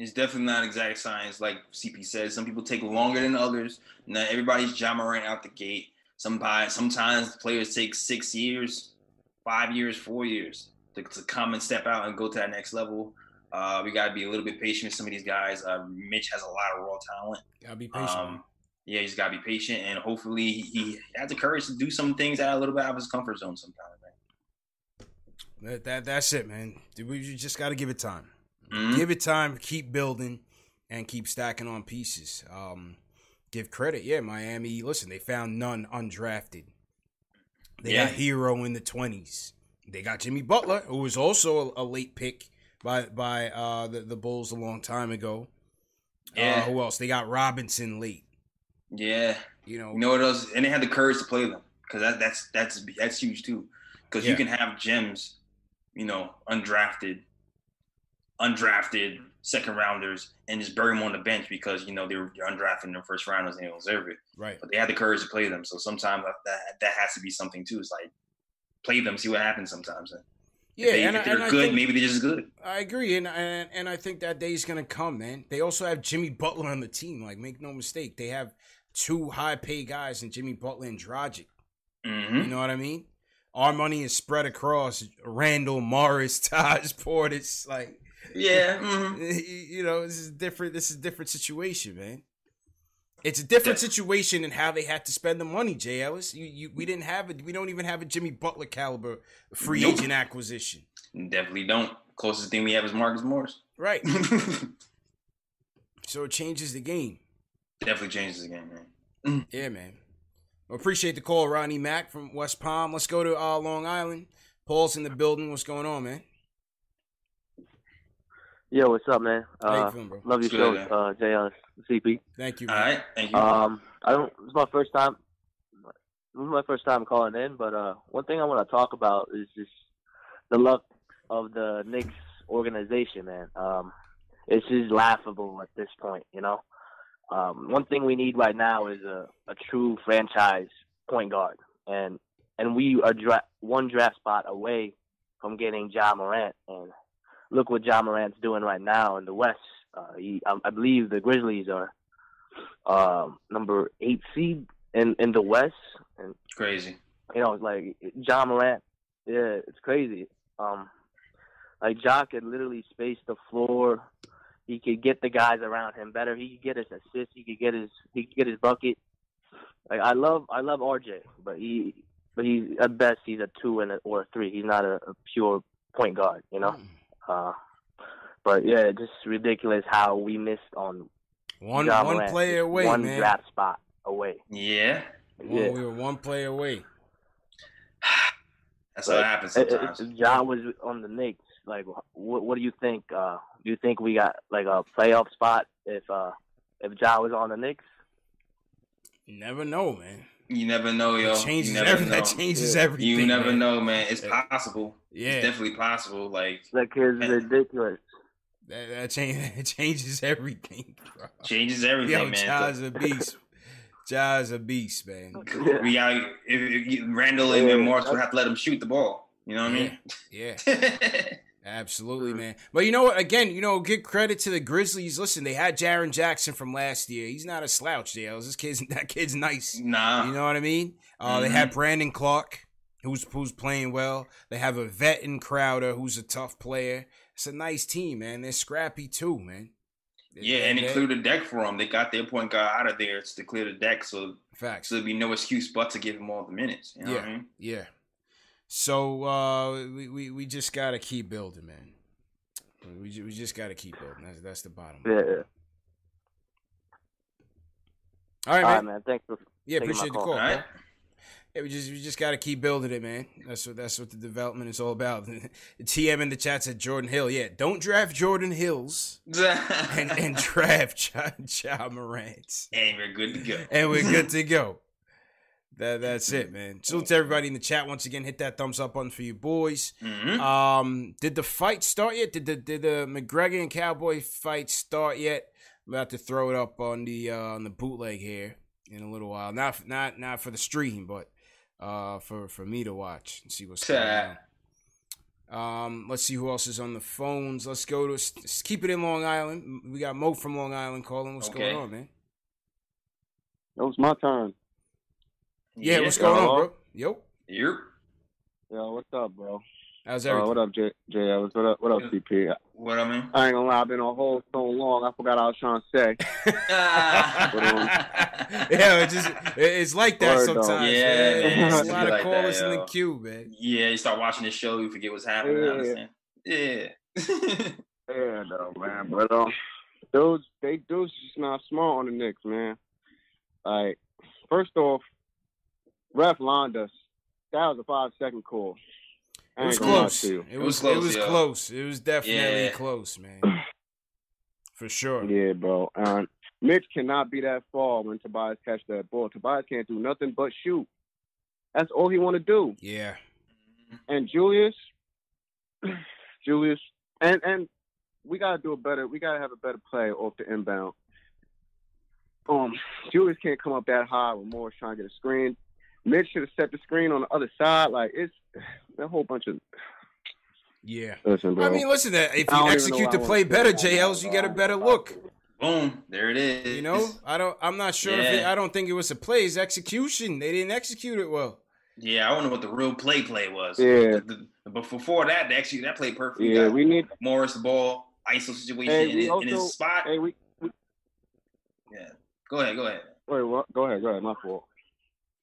It's definitely not exact science. Like C P says, some people take longer than others. Not everybody's Ja Morant out the gate. Somebody, sometimes players take six years, five years, four years to, to come and step out and go to that next level. Uh, we got to be a little bit patient with some of these guys. Uh, Mitch has a lot of raw talent. Gotta be patient. Um, Yeah, he's got to be patient, and hopefully he, he has the courage to do some things that are a little bit out of his comfort zone sometimes, man. That, that, that's it, man. We just got to give it time. Mm-hmm. Give it time, keep building, and keep stacking on pieces. Um, give credit. Yeah, Miami, listen, they found none undrafted. They yeah. got Hero in the twenties. They got Jimmy Butler, who was also a, a late pick by, by uh, the, the Bulls a long time ago. Yeah. Uh, who else? They got Robinson late. Yeah, you know, you know what else, and they had the courage to play them, because that, that's that's that's huge too, because yeah. you can have gems, you know, undrafted, undrafted second rounders, and just bury them on the bench because you know they're, they're undrafted in their first rounders and they don't deserve it. Right. But they had the courage to play them, so sometimes that that has to be something too. It's like play them, see what happens sometimes. And yeah, if, they, and if they're I, good, think, maybe they're just good. I agree, and and and I think that day's gonna come, man. They also have Jimmy Butler on the team. Like, make no mistake, they have two high-paid guys in Jimmy Butler and Dragic. Mm-hmm. You know what I mean? Our money is spread across Randall, Morris, Taj, Portis. Like, yeah, mm-hmm. you know, this is different. This is a different situation, man. It's a different situation in how they had to spend the money, Jay Ellis. You, you, we didn't have it. We don't even have a Jimmy Butler caliber free nope. agent acquisition. Definitely don't. Closest thing we have is Marcus Morris. Right. So it changes the game. Definitely changes the game, man. Yeah, man. Well, appreciate the call, Ronnie Mack from West Palm. Let's go to uh, Long Island. Paul's in the building. What's going on, man? Yo, what's up, man? Uh, you feeling, bro? Love your show, uh, J L S, C P. Thank you, man. All right, thank you. Um, I don't. This is my first time. This is my first time calling in, but uh, one thing I want to talk about is just the luck of the Knicks organization, man. Um, it's just laughable at this point, you know. Um, one thing we need right now is a, a true franchise point guard, and and we are dra- one draft spot away from getting Ja Morant. And look what Ja Morant's doing right now in the West. Uh, he, I, I believe the Grizzlies are um, number eight seed in, in the West. And, crazy, you know, it's like Ja Morant. Yeah, it's crazy. Um, like Ja could literally space the floor. He could get the guys around him better. He could get his assists. He could get his he could get his bucket. Like I love I love R J, but he but he at best he's a two and a, or a three. He's not a, a pure point guard, you know. Uh, but yeah, just ridiculous how we missed on one John one Lance, player away, one man. One draft spot away. Yeah. Well, yeah, we were one player away. That's but what happens sometimes. If John was on the Knicks, like, what, what do you think? Uh, do you think we got like a playoff spot if uh, if Ja was on the Knicks? You never know, man. You never know, yo. It changes you never every, know. That changes yeah. everything. You never man. know, man. It's possible. Yeah, it's definitely possible. Like, like it's ridiculous. That that change, it changes everything, bro. Changes everything, yo, man. Ja's a beast. Ja's a beast, man. Yeah. We got if, if Randall yeah. and Morris would have to let him shoot the ball. You know what yeah. I mean? Yeah. Absolutely, man. But you know what? Again, you know, give credit to the Grizzlies. Listen, they had Jaren Jackson from last year. He's not a slouch, Dale. This kid's that kid's nice. Nah, you know what I mean. Uh, mm-hmm. They have Brandon Clark, who's who's playing well. They have a vet in Crowder, who's a tough player. It's a nice team, man. They're scrappy too, man. They, yeah, and it cleared the deck for them. They got their point guard out of there to clear the deck, so facts. So there'd be no excuse but to give him all the minutes. You know yeah, what I mean? yeah. So uh, we, we we just gotta keep building, man. We we just gotta keep building. That's that's the bottom line. Yeah. All right, all man. Right, man. Thanks for yeah, appreciate the call. call right. man. Yeah, we just we just gotta keep building it, man. That's what that's what the development is all about. T M in the chat said Jordan Hill. Yeah, don't draft Jordan Hills and and draft Ja, Ja Morant. And we're good to go. And we're good to go. That that's it, man. Salute to everybody in the chat once again. Hit that thumbs up button for you boys. Mm-hmm. Um, did the fight start yet? Did the did the McGregor and Cowboy fight start yet? I'm about to throw it up on the uh, on the bootleg here in a little while. Not not not for the stream, but uh, for for me to watch and see what's going on. Um, let's see who else is on the phones. Let's go to let's keep it in Long Island. We got Mo from Long Island calling. What's okay. going on, man? That was my time. Yeah, yeah, what's going on, bro? Yo. Yep. Yo, what's up, bro? How's everything? Uh, what up, J- JL? What up, what up, yeah. C P? What up, man? I ain't gonna lie, I've been on hold so long, I forgot what I was trying to say. but, um, yeah, it just, it, it's like that sometimes. Though. Yeah, man. Man. There's a lot of callers in the queue, man. Yeah, you start watching the show, you forget what's happening. Yeah. I understand. Yeah. yeah, though, man. But, um, dudes, they dudes just not smart on the Knicks, man. All right. First off, Ref lined us. That was a five-second call. It was close. It was, it was close. It was yeah. close. It was definitely yeah. close, man. For sure. Yeah, bro. Um, Mitch cannot be that far when Tobias catch that ball. Tobias can't do nothing but shoot. That's all he want to do. Yeah. And Julius, Julius, and and we gotta do a better. We gotta have a better play off the inbound. Um, Julius can't come up that high with Morris trying to get a screen. Mitch should have set the screen on the other side. Like, it's a whole bunch of... Yeah. Listen, bro. I mean, listen, that if you execute the play better, J Ls, you get a better look. Boom. There it is. You know? I don't, I'm not sure. Yeah. if it, I don't think it was a play. It's execution. They didn't execute it well. Yeah, I don't know what the real play play was. Yeah. The, the, but before that, actually, that played perfect. Yeah, got we need... Morris, the ball, I S O situation hey, in, also, in his spot. Hey, we, we... Yeah. Go ahead, go ahead. Wait, what? Go ahead, go ahead. My fault.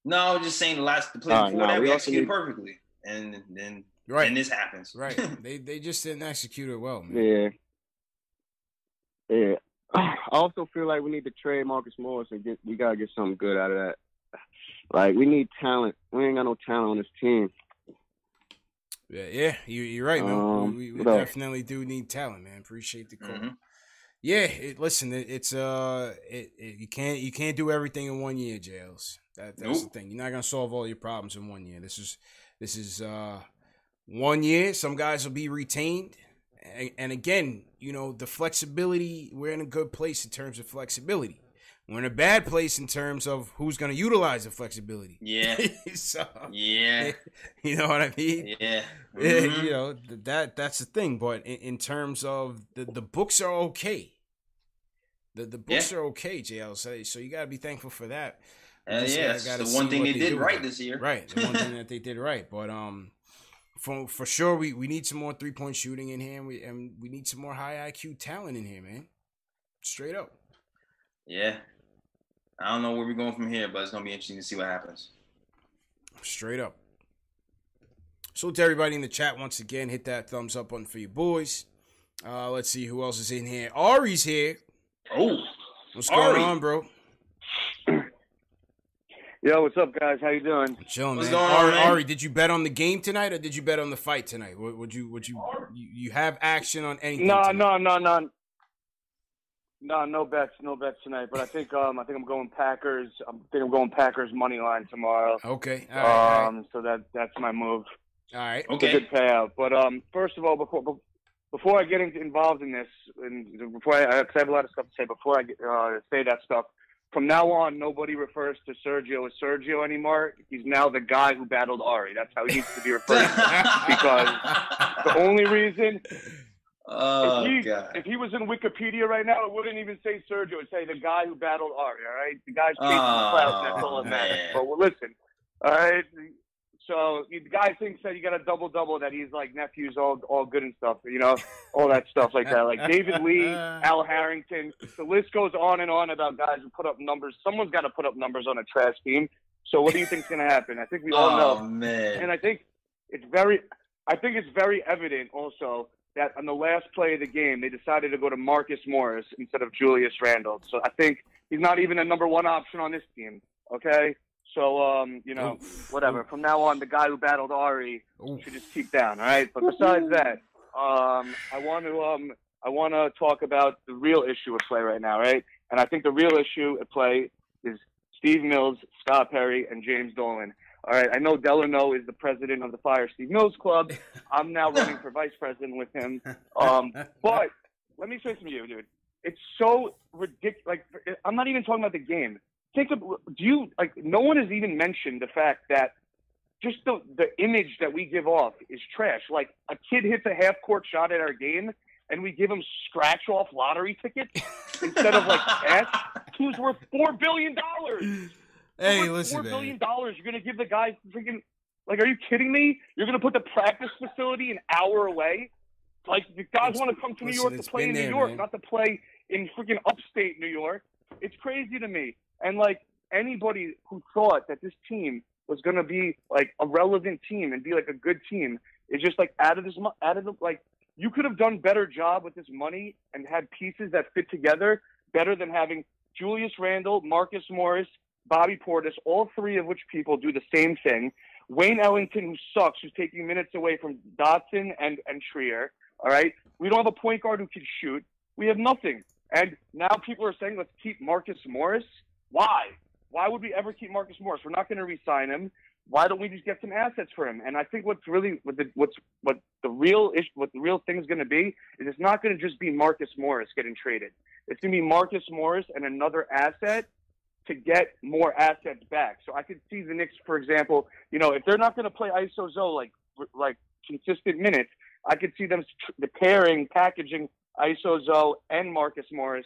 No, I was just saying the last the play uh, before no, that we, we executed need... perfectly, and then right. and this happens. Right? They they just didn't execute it well, man. Yeah, yeah. I also feel like we need to trade Marcus Morris and get we gotta get something good out of that. Like we need talent. We ain't got no talent on this team. Yeah, yeah, you you're right, man. Um, we we, we definitely do need talent, man. Appreciate the call. Mm-hmm. Yeah, it, listen, it, it's uh, it, it you can't you can't do everything in one year, J Ls. That, that's nope. the thing. You're not gonna solve all your problems in one year. This is this is uh, one year. Some guys will be retained, and, and again, you know, the flexibility. We're in a good place in terms of flexibility. We're in a bad place in terms of who's gonna utilize the flexibility. Yeah. so, yeah. You know what I mean? Yeah. Mm-hmm. You know that that's the thing. But in, in terms of the, the books are okay. The the books yeah. are okay, J L. So, so you gotta be thankful for that. Uh, yeah, that's the one thing they, they did do. right this year. Right, the one thing that they did right. But um, for for sure, we, we need some more three-point shooting in here, and we, and we need some more high I Q talent in here, man. Straight up. Yeah. I don't know where we're going from here, but it's going to be interesting to see what happens. Straight up. So to everybody in the chat, once again, hit that thumbs up button for you boys. Uh, let's see who else is in here. Ari's here. Oh. What's Ari. going on, bro? Yo, what's up, guys? How you doing? Chilling, what's man. going on, Ari, man? Ari, did you bet on the game tonight, or did you bet on the fight tonight? Would, would you, would you, you, you have action on anything? No, tonight? no, no, no, no, no bets, no bets tonight. But I think, um, I think I'm going Packers. I think I'm going Packers money line tomorrow. Okay. All right, um, all right. So that that's my move. All right. Okay. It's a good payout. But um, first of all, before before I get involved in this, and before I, 'cause I have a lot of stuff to say, before I uh, say that stuff. from now on, nobody refers to Sergio as Sergio anymore. He's now the guy who battled Ari. That's how he needs to be referred to. Because the only reason... Oh, if, he, God. if he was in Wikipedia right now, it wouldn't even say Sergio. It would say the guy who battled Ari, all right? The guy's chasing oh, the clouds. That's all that matters. But well, listen, all right? So the guy thinks that you got a double-double, that he's like nephew's all all good and stuff, you know, all that stuff like that. Like David Lee, Al Harrington. The list goes on and on about guys who put up numbers. Someone's got to put up numbers on a trash team. So what do you think's going to happen? I think we all oh, know. Man. And I think it's very, I think it's very evident also that on the last play of the game, they decided to go to Marcus Morris instead of Julius Randle. So I think he's not even a number one option on this team, okay? So, um, you know, Oof. whatever. From now on, the guy who battled Ari Oof. should just keep down, all right? But besides that, um, I want to um, I want to talk about the real issue at play right now, right? And I think the real issue at play is Steve Mills, Scott Perry, and James Dolan. All right, I know Delano is the president of the Fire Steve Mills Club. I'm now running for vice president with him. Um, but let me say something to you, dude. It's so ridiculous. Like, I'm not even talking about the game. Think of, do you like? No one has even mentioned the fact that just the the image that we give off is trash. Like, a kid hits a half court shot at our game, and we give him scratch off lottery tickets instead of like cash. Who's worth four billion dollars? Hey, listen, four billion dollars, you're going to give the guys freaking, like, are you kidding me? You're going to put the practice facility an hour away? Like, the guys want to come to New York to play in New York, not to play in freaking upstate New York. It's crazy to me. And, like, anybody who thought that this team was going to be, like, a relevant team and be, like, a good team is just, like, out of this, out of the, like, you could have done a better job with this money and had pieces that fit together better than having Julius Randle, Marcus Morris, Bobby Portis, all three of which people do the same thing. Wayne Ellington, who sucks, who's taking minutes away from Dotson and, and Trier, all right? We don't have a point guard who can shoot. We have nothing. And now people are saying, let's keep Marcus Morris. Why? Why would we ever keep Marcus Morris? We're not going to re-sign him. Why don't we just get some assets for him? And I think what's really what the, what's what the real issue, what the real thing is going to be is it's not going to just be Marcus Morris getting traded. It's going to be Marcus Morris and another asset to get more assets back. So I could see the Knicks, for example, you know, if they're not going to play I S O-Zo like like consistent minutes, I could see them the pairing, packaging I S O-Zo and Marcus Morris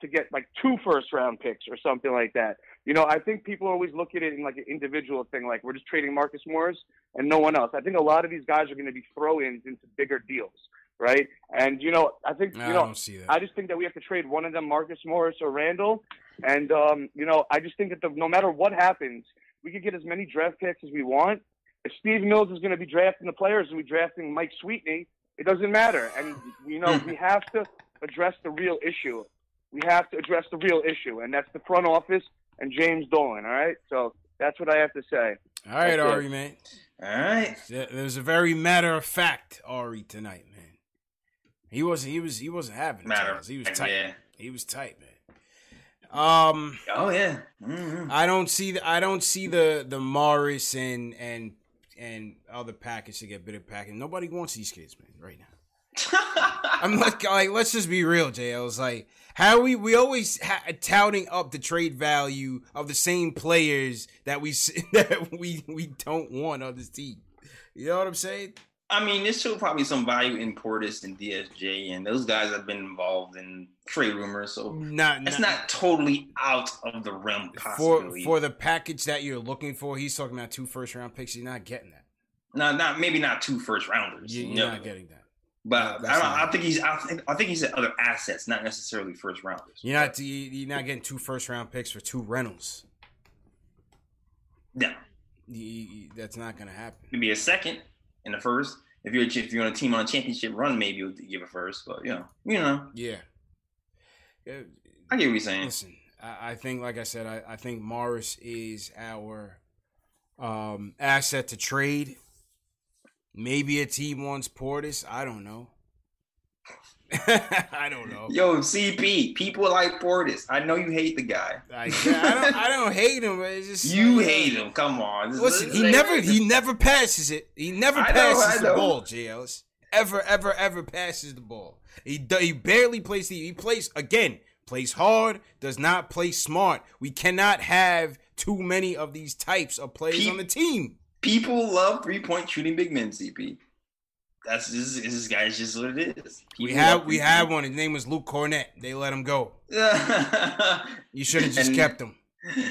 to get like two first-round picks or something like that. You know, I think people always look at it in like an individual thing, like we're just trading Marcus Morris and no one else. I think a lot of these guys are going to be throw-ins into bigger deals, right? And, you know, I think, no, you know, I don't see that. I just think that we have to trade one of them, Marcus Morris or Randle. And, um, you know, I just think that the, no matter what happens, we could get as many draft picks as we want. If Steve Mills is going to be drafting the players and we're drafting Mike Sweetney, it doesn't matter. And, you know, we have to address the real issue. We have to address the real issue, and that's the front office and James Dolan, all right? So that's what I have to say. All right, that's Ari, it. man. All right. There's a very matter-of-fact Ari tonight, man. He wasn't, he was, he wasn't having it. He was tight. Yeah. He was tight, man. Um, oh yeah. Mm-hmm. I don't see the, I don't see the, the Morris and, and, and other package to get better packing. Nobody wants these kids, man, right now. I'm like, like, let's just be real, J L. It's like how we, we always ha- touting up the trade value of the same players that we, that we, we don't want on this team. You know what I'm saying? I mean, there's still probably some value in Portis and D S J, and those guys have been involved in trade rumors, so not, it's not, not totally out of the realm possibility. For, for the package that you're looking for, he's talking about two first-round picks. You're not getting that. No, not maybe not two first-rounders. You're, you're no. not getting that. But no, I, don't, I think he's I think, I think he's other assets, not necessarily first-rounders. You're not, you're not getting two first-round picks for two Reynolds. No. You, that's not going to happen. Maybe a second. In the first, if you're if you're on a team on a championship run, maybe you'll give it first. But you know, you know, yeah. I get what you're saying. Listen, I, I think, like I said, I, I think Morris is our um, asset to trade. Maybe a team wants Portis. I don't know. I don't know. Yo, C P, people like Portis. I know you hate the guy. I, I, don't, I don't hate him, but it's just you like, hate him. Come on. Just, listen, he never it. he never passes it. He never I passes know, the know. ball, J L. Ever, ever, ever passes the ball. He he barely plays the. He plays again. plays hard, does not play smart. We cannot have too many of these types of players Pe- on the team. People love three-point shooting big men, C P. That's just, this guy's just what it is. People we have we had one. His name was Luke Kornet. They let him go. You should have just and, kept him.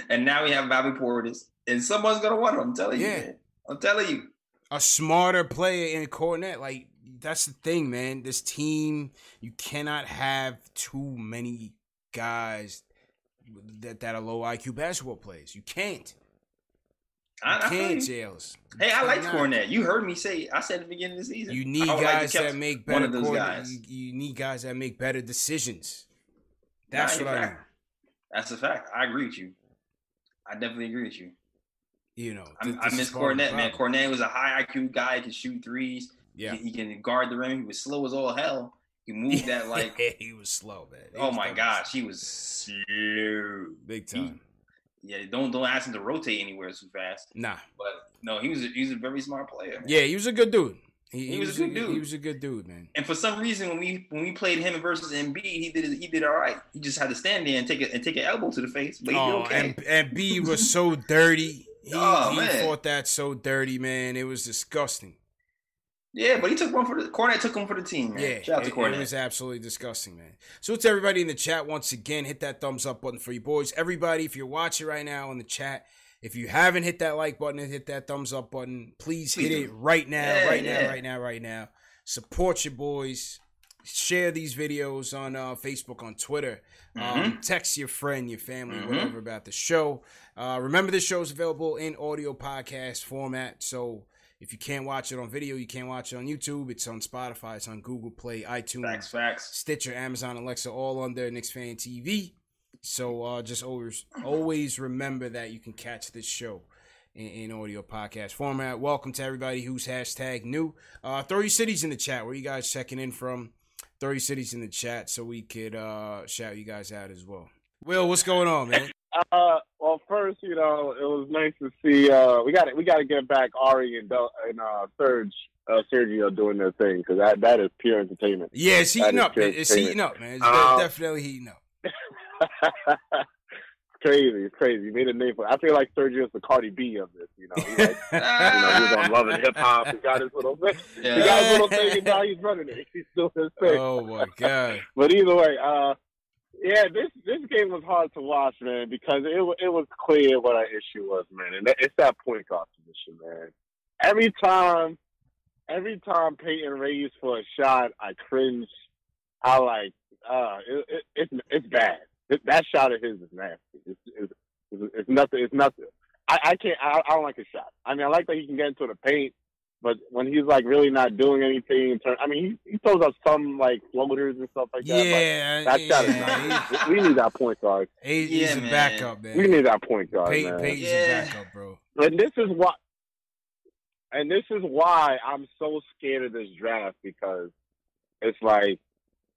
And now we have Bobby Portis. And someone's going to want him. I'm telling yeah. you, man. I'm telling you. A smarter player in Kornet. Like, that's the thing, man. This team, you cannot have too many guys that, that are low I Q basketball players. You can't. You I, can't, Jails. Hey, I like Kornet. You heard me say, I said at the beginning of the season. You need guys like that make better one of those guys. You, you need guys that make better decisions. That's nah, what I mean. That's a fact. I agree with you. I definitely agree with you. You know, th- I, I miss Kornet, man. Kornet was a high I Q guy. He could shoot threes. Yeah. He, he can guard the rim. He was slow as all hell. He moved that like. He was slow, man. He oh, my gosh. Slow. He was slow. Big time. He, Yeah, don't don't ask him to rotate anywhere too fast. Nah, but no, he was a, he was a very smart player. Man. Yeah, he was a good dude. He, he, he was, was a good dude. He was a good dude, man. And for some reason, when we when we played him versus Embiid, he did he did all right. He just had to stand there and take a, and take an elbow to the face. But he oh, did okay. And Embiid was so dirty. He, oh, he fought that so dirty, man. It was disgusting. Yeah, but he took one for the Kornet took him for the team, man. Yeah, shout out to Kornet. It was absolutely disgusting, man. So to everybody in the chat once again, hit that thumbs up button for you boys. Everybody, if you're watching right now in the chat, if you haven't hit that like button and hit that thumbs up button, please hit it right now, yeah, right yeah. now, right now, right now. Support your boys. Share these videos on uh, Facebook, on Twitter. Mm-hmm. Um, text your friend, your family, mm-hmm. whatever about the show. Uh, remember, this show is available in audio podcast format, so. If you can't watch it on video, you can't watch it on YouTube. It's on Spotify. It's on Google Play, iTunes, facts, facts. Stitcher, Amazon, Alexa, all under Knicks Fan T V. So uh, just always, always remember that you can catch this show in, in audio podcast format. Welcome to everybody who's hashtag new. Uh, throw your cities in the chat. Where you guys checking in from? Throw your cities in the chat so we could uh, shout you guys out as well. Will, what's going on, man? Uh, well, first, you know, it was nice to see. Uh, we got to we got to get back Ari and Del- and uh, Serge uh, Sergio doing their thing because that that is pure entertainment. Yeah, it's heating that up. It's heating up, man. It's um, definitely heating up. It's crazy, it's crazy. You made a name for it. I feel like Sergio's the Cardi B of this. You know, he like, you know, he's on Love and Hip Hop. He got his little thing. Yeah. He got his little thing, and now he's running it. He's doing his thing. Oh my god! But either way, uh. Yeah, this this game was hard to watch, man, because it it was clear what our issue was, man. And it's that point guard position, man. Every time, every time Peyton raised for a shot, I cringe. I like, uh, it, it, it's it's bad. It, that shot of his is nasty. It's it's, it's, it's nothing. It's nothing. I, I can't. I, I don't like his shot. I mean, I like that he can get into the paint, but when he's like really not doing anything, I mean, he, he throws up some like floaters and stuff like that. Yeah, like, that yeah. shot is nice. We need that point guard. He's yeah, a man. backup, man. We need that point guard, Pay, man. Payton's yeah. a backup, bro. And this is why, and this is why I'm so scared of this draft because it's like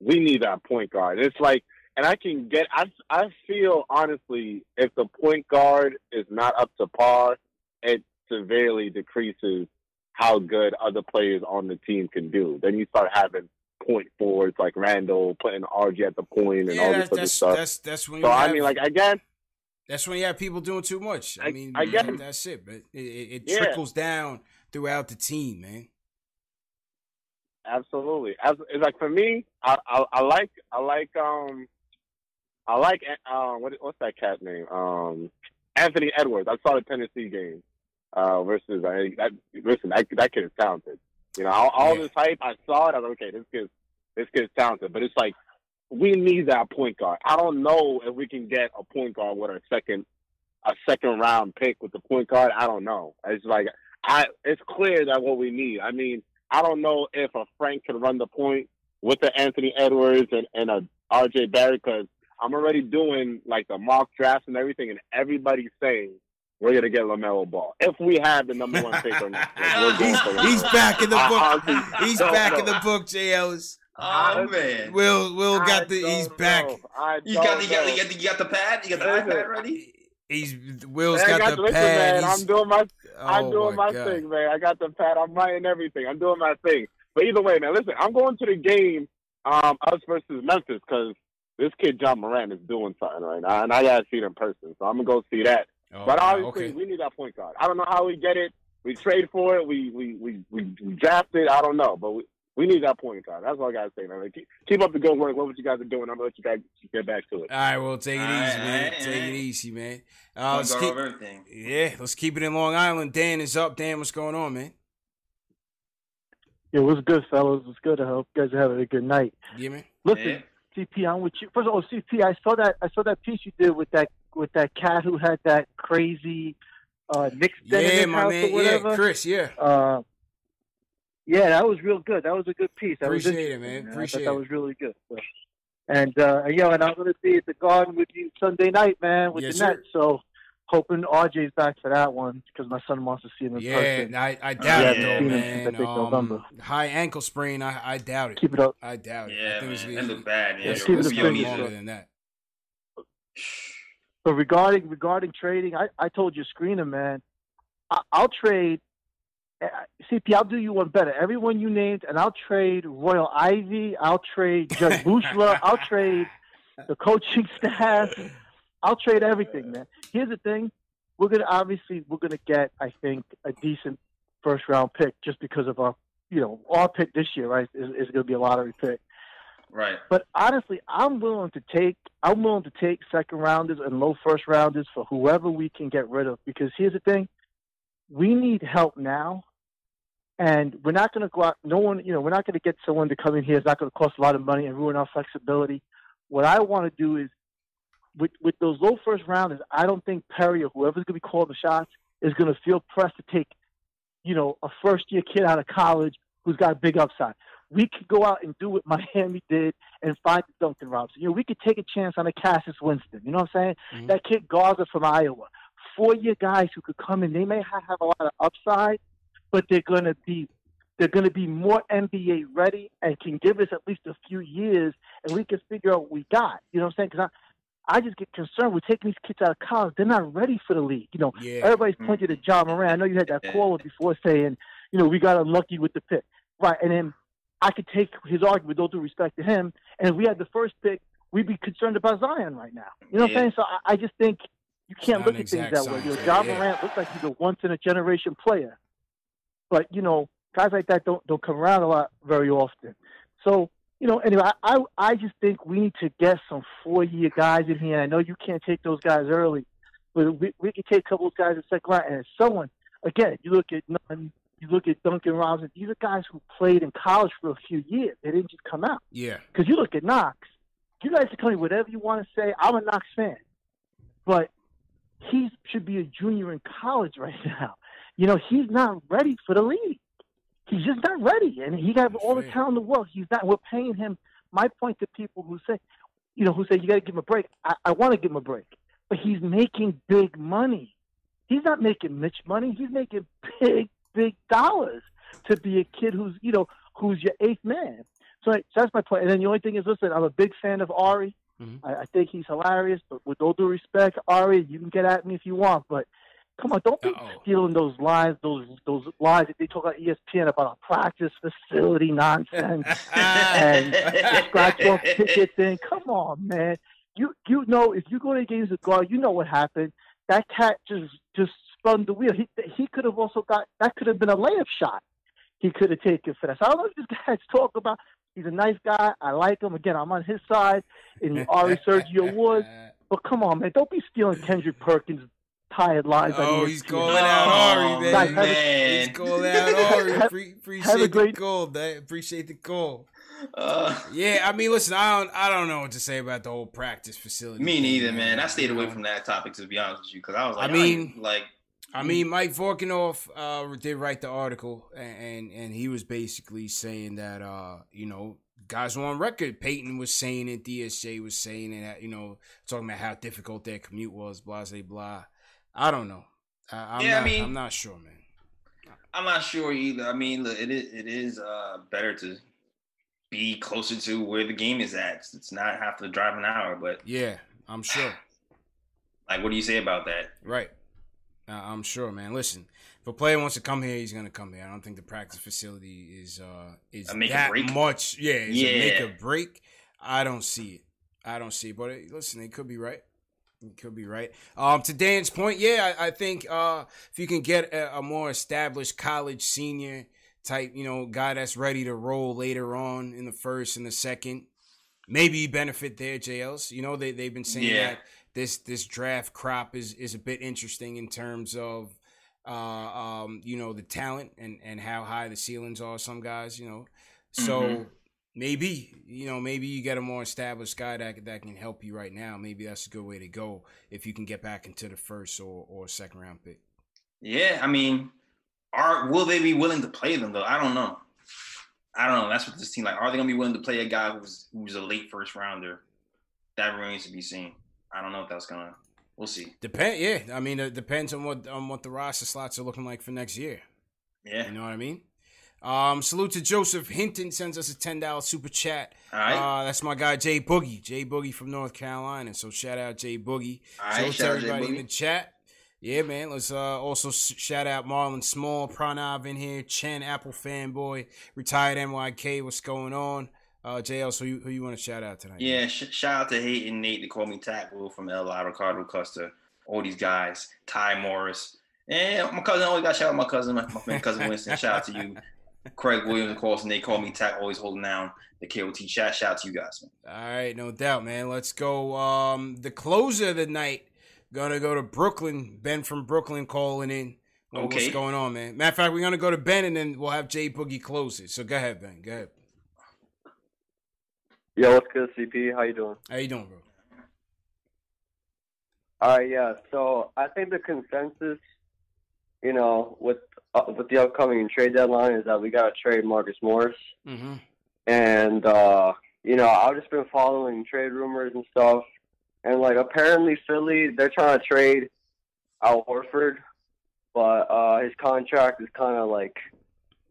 we need that point guard. It's like, and I can get, I I feel honestly, if the point guard is not up to par, it severely decreases how good other players on the team can do. Then you start having point forwards like Randall putting R J at the point and yeah, all this other stuff. That's, that's when you so, have, I mean, like, again. That's when you have people doing too much. I, I mean, I guess, that's it. But it, it, it yeah. trickles down throughout the team, man. Absolutely. As, it's like, for me, I, I, I like, I like, um, I like, uh, what, what's that cat's name? Um, Anthony Edwards. I saw the Tennessee game. Uh, versus, I mean, that, listen, that, that kid is talented. You know, all, all yeah. this hype, I saw it. I was like, okay, this kid, this kid is talented. But it's like, we need that point guard. I don't know if we can get a point guard with a second, a second round pick with the point guard. I don't know. It's like, I, it's clear that what we need. I mean, I don't know if a Frank can run the point with the Anthony Edwards and, and a R J Barrett because I'm already doing like the mock drafts and everything, and everybody's saying, we're gonna get LaMelo Ball if we have the number one pick or not. Like, he's, he's back in the book. I, he's back know. in the book. J L's. Oh man, Will Will I got the. He's know. back. You got, you got you got the you got the pad. You got the iPad ready. He's Will's man, got, got the listen, pad. Man, I'm doing my I'm oh doing my, my thing, man. I got the pad. I'm writing everything. I'm doing my thing. But either way, man, listen. I'm going to the game. Um, us versus Memphis because. this kid Ja Morant is doing something right now, and I got to see it in person. So I'm going to go see that. Oh, but obviously, okay. we need that point guard. I don't know how we get it. We trade for it. We we we, we draft it. I don't know. But we, we need that point guard. That's all I got to say, man. Like, keep, keep up the good work. What you guys are doing? I'm going to let you guys get back to it. All right, well, take it all easy, right, man. Right, take right. it easy, man. Uh, let's keep, everything. Yeah, let's keep it in Long Island. Dan is up. Dan, what's going on, man? Yo, what's good, fellas? What's good? I hope you guys are having a good night. Yeah, man. Listen. Yeah. C P, I'm with you. First of all, C P, I saw that I saw that piece you did with that with that cat who had that crazy uh, Knicks den in his house man. or whatever. Yeah, Chris. Yeah, uh, yeah, that was real good. That was a good piece. That Appreciate was it, man. man. Appreciate I thought it. That was really good. So. And uh, yo, and I'm gonna be at the Garden with you Sunday night, man, with yes, the Nets. So hoping R J's back for that one because my son wants to see him in yeah, person. I, I doubt uh, yeah, I it, though, man. Um, high ankle sprain, I, I doubt it. Keep it up. I doubt it. Yeah, I think man. That looked bad. Yeah, keep it up. Longer than that. But regarding regarding trading, I, I told you, screener, man, I, I'll trade. Uh, C P, I'll do you one better. Everyone you named, and I'll trade Royal Ivy. I'll trade Judge Bushler. I'll trade the coaching staff. I'll trade everything, man. Here's the thing. We're going to obviously we're going to get, I think, a decent first round pick just because of our, you know, our pick this year, right? Is, is going to be a lottery pick. Right. But honestly, I'm willing to take I'm willing to take second rounders and low first rounders for whoever we can get rid of, because here's the thing. We need help now. And we're not going to go out no one, you know, we're not going to get someone to come in here. It's not going to cost a lot of money and ruin our flexibility. What I want to do is With with those low first rounders, I don't think Perry or whoever's going to be calling the shots is going to feel pressed to take, you know, a first-year kid out of college who's got a big upside. We could go out and do what Miami did and find Duncan Robinson. You know, we could take a chance on a Cassius Winston. You know what I'm saying? Mm-hmm. That kid Garza from Iowa. Four-year guys who could come in. They may have a lot of upside, but they're going to be they're going to be more N B A ready and can give us at least a few years, and we can figure out what we got. You know what I'm saying? Because I I just get concerned with taking these kids out of college. They're not ready for the league. You know, yeah. everybody's mm-hmm. pointed at Ja Morant. I know you had that caller before saying, you know, we got unlucky with the pick. Right, and then I could take his argument, though, due respect to him, and if we had the first pick, we'd be concerned about Zion right now. You know yeah. what I'm saying? So I, I just think you can't look at things that way. You know, Ja yeah. Morant looks like he's a once-in-a-generation player. But, you know, guys like that don't, don't come around a lot very often. So, you know, anyway, I, I I just think we need to get some four-year guys in here. I know you can't take those guys early, but we we can take a couple of guys in second round. And someone, again, you look at you look at Duncan Robinson. These are guys who played in college for a few years. They didn't just come out. Yeah. Because you look at Knox. You guys can tell me whatever you want to say. I'm a Knox fan, but he should be a junior in college right now. You know, he's not ready for the league. He's just not ready, and he got all the talent in the world. He's not. We're paying him. My point to people who say, you know, who say you got to give him a break. I, I want to give him a break, but he's making big money. He's not making Mitch money. He's making big, big dollars to be a kid who's, you know, who's your eighth man. So, so that's my point. And then the only thing is, listen, I'm a big fan of Ari. Mm-hmm. I, I think he's hilarious. But with all due respect, Ari, you can get at me if you want, but. Come on, don't be Uh-oh. stealing those lines, those those lines that they talk on E S P N about our practice facility nonsense and the scratch-off ticket thing. Come on, man. You you know, if you go to the games with guard, you know what happened. That cat just, just spun the wheel. He he could have also got – that could have been a layup shot he could have taken for that. So I don't know if this guy's talking about – he's a nice guy. I like him. Again, I'm on his side in Ari Sergio Woods. But come on, man, don't be stealing Kendrick Perkins' tired lines. Oh, he's calling, oh Ari, guys, a, he's calling out Ari, man. He's calling out Ari. Appreciate great... the call. Dad. Appreciate the call. Uh, yeah, I mean, listen, I don't, I don't know what to say about the whole practice facility. Me neither, thing, man. I stayed away from that topic, to be honest with you, because I was like, I mean, I like, I mean, Mike Vorkanoff uh, did write the article, and, and and he was basically saying that, uh, you know, guys were on record. Peyton was saying it, D S J was saying it, you know, talking about how difficult their commute was, blah, blah, blah. I don't know. I, I'm, yeah, not, I mean, I'm not sure, man. I'm not sure either. I mean, look, it is, it is uh, better to be closer to where the game is at. It's not have to drive an hour, but... Yeah, I'm sure. Like, what do you say about that? Right. Uh, I'm sure, man. Listen, if a player wants to come here, he's going to come here. I don't think the practice facility is uh, is that much. Yeah, it's yeah. a make or break. I don't see it. I don't see, but it, listen, they could be right. It could be right. Um, to Dan's point, yeah, I, I think uh, if you can get a, a more established college senior type, you know, guy that's ready to roll later on in the first and the second, maybe you benefit their J Ls. You know, they, they've been saying yeah. that this this draft crop is, is a bit interesting in terms of, uh, um, you know, the talent and, and how high the ceilings are, some guys, you know. So mm-hmm. maybe, you know, maybe you get a more established guy that, that can help you right now. Maybe that's a good way to go if you can get back into the first or, or second round pick. Yeah, I mean, are will they be willing to play them, though? I don't know. I don't know. That's what this team like. Are they going to be willing to play a guy who's who's a late first rounder? That remains to be seen. I don't know if that's going to – we'll see. Depend, yeah, I mean, it depends on what on what the roster slots are looking like for next year. Yeah. You know what I mean? Um, salute to Joseph Hinton, sends us a ten dollars super chat. All right. Uh, that's my guy, Jay Boogie. Jay Boogie from North Carolina. So shout out Jay Boogie. All right, so shout out everybody in the chat. Yeah, man. Let's uh, also shout out Marlon Small, Pranav in here, Chen, Apple fanboy, retired N Y K. What's going on? Uh, J L, so you, who you want to shout out tonight? Yeah, sh- shout out to Hayden, Nate, the Call Me Tackle from L I, Ricardo Custer, all these guys, Ty Morris. And my cousin, I always got to shout out my cousin, my, my cousin Winston. Shout out to you. Craig Williams, of course, and they call me Tack, always holding down the K O T chat. Shout out to you guys, man. All right, no doubt, man. Let's go. Um, the closer of the night, gonna go to Brooklyn. Ben from Brooklyn calling in. Well, okay. What's going on, man? Matter of fact, we're gonna go to Ben and then we'll have Jay Boogie close it. So go ahead, Ben. Go ahead. Yo, what's good, C P? How you doing? How you doing, bro? All right, yeah. So I think the consensus, you know, with Uh, with the upcoming trade deadline is that we got to trade Marcus Morris. Mm-hmm. And, uh, you know, I've just been following trade rumors and stuff. And, like, apparently Philly, they're trying to trade Al Horford. But uh, his contract is kind of, like,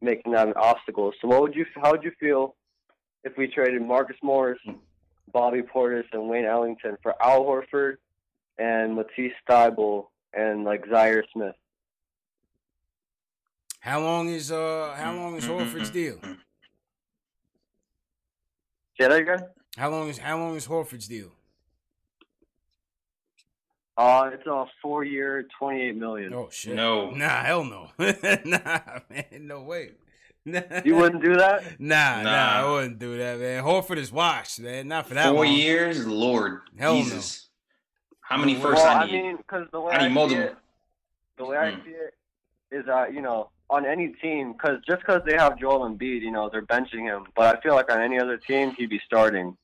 making that an obstacle. So what would you, how would you feel if we traded Marcus Morris, Bobby Portis, and Wayne Ellington for Al Horford and Matisse Thybulle and, like, Zhaire Smith? How long is uh how long is Horford's deal? Say that again? How long is how long is Horford's deal? Uh it's a four year twenty eight million. Oh shit. No. Nah, hell no. Nah, man, no way. You wouldn't do that? Nah, nah, nah, I wouldn't do that, man. Horford is washed, man. Not for that four long. Four years? Lord. Hell Jesus. No. How many firsts well, I need? I mean, because the way I, I see multiple. It, the way I mm. see it is that, uh, you know, on any team, because just because they have Joel Embiid, you know, they're benching him. But I feel like on any other team, he'd be starting.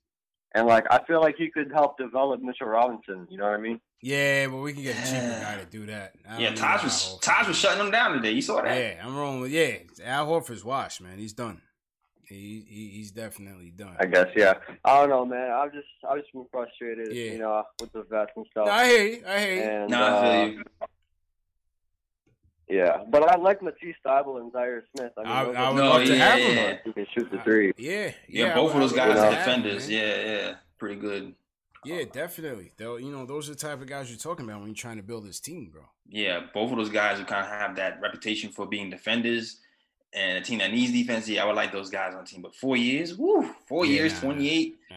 And, like, I feel like he could help develop Mitchell Robinson. You know what I mean? Yeah, but we can get a cheaper yeah. guy to do that. Yeah, Taj was, Taj was shutting him down today. You saw that? Yeah, I'm rolling with, yeah. Al Horford's washed, man. He's done. He, he He's definitely done. I guess, yeah. I don't know, man. I've just, I've just been frustrated, yeah. you know, with the vets and stuff. No, I hear you. I hear you. And, no, I feel uh, you. Yeah, but I like Matisse Thybulle and Zhaire Smith. I, mean, I, I would love yeah, to have them. Yeah. You can shoot the three. Yeah, yeah. yeah both of those guys are defenders. Them, yeah, yeah. Pretty good. Yeah, definitely. They'll, you know, those are the type of guys you're talking about when you're trying to build this team, bro. Yeah, both of those guys who kind of have that reputation for being defenders and a team that needs defense. Yeah, I would like those guys on the team. But four years, woo, four yeah, years, nah, twenty-eight. Nah.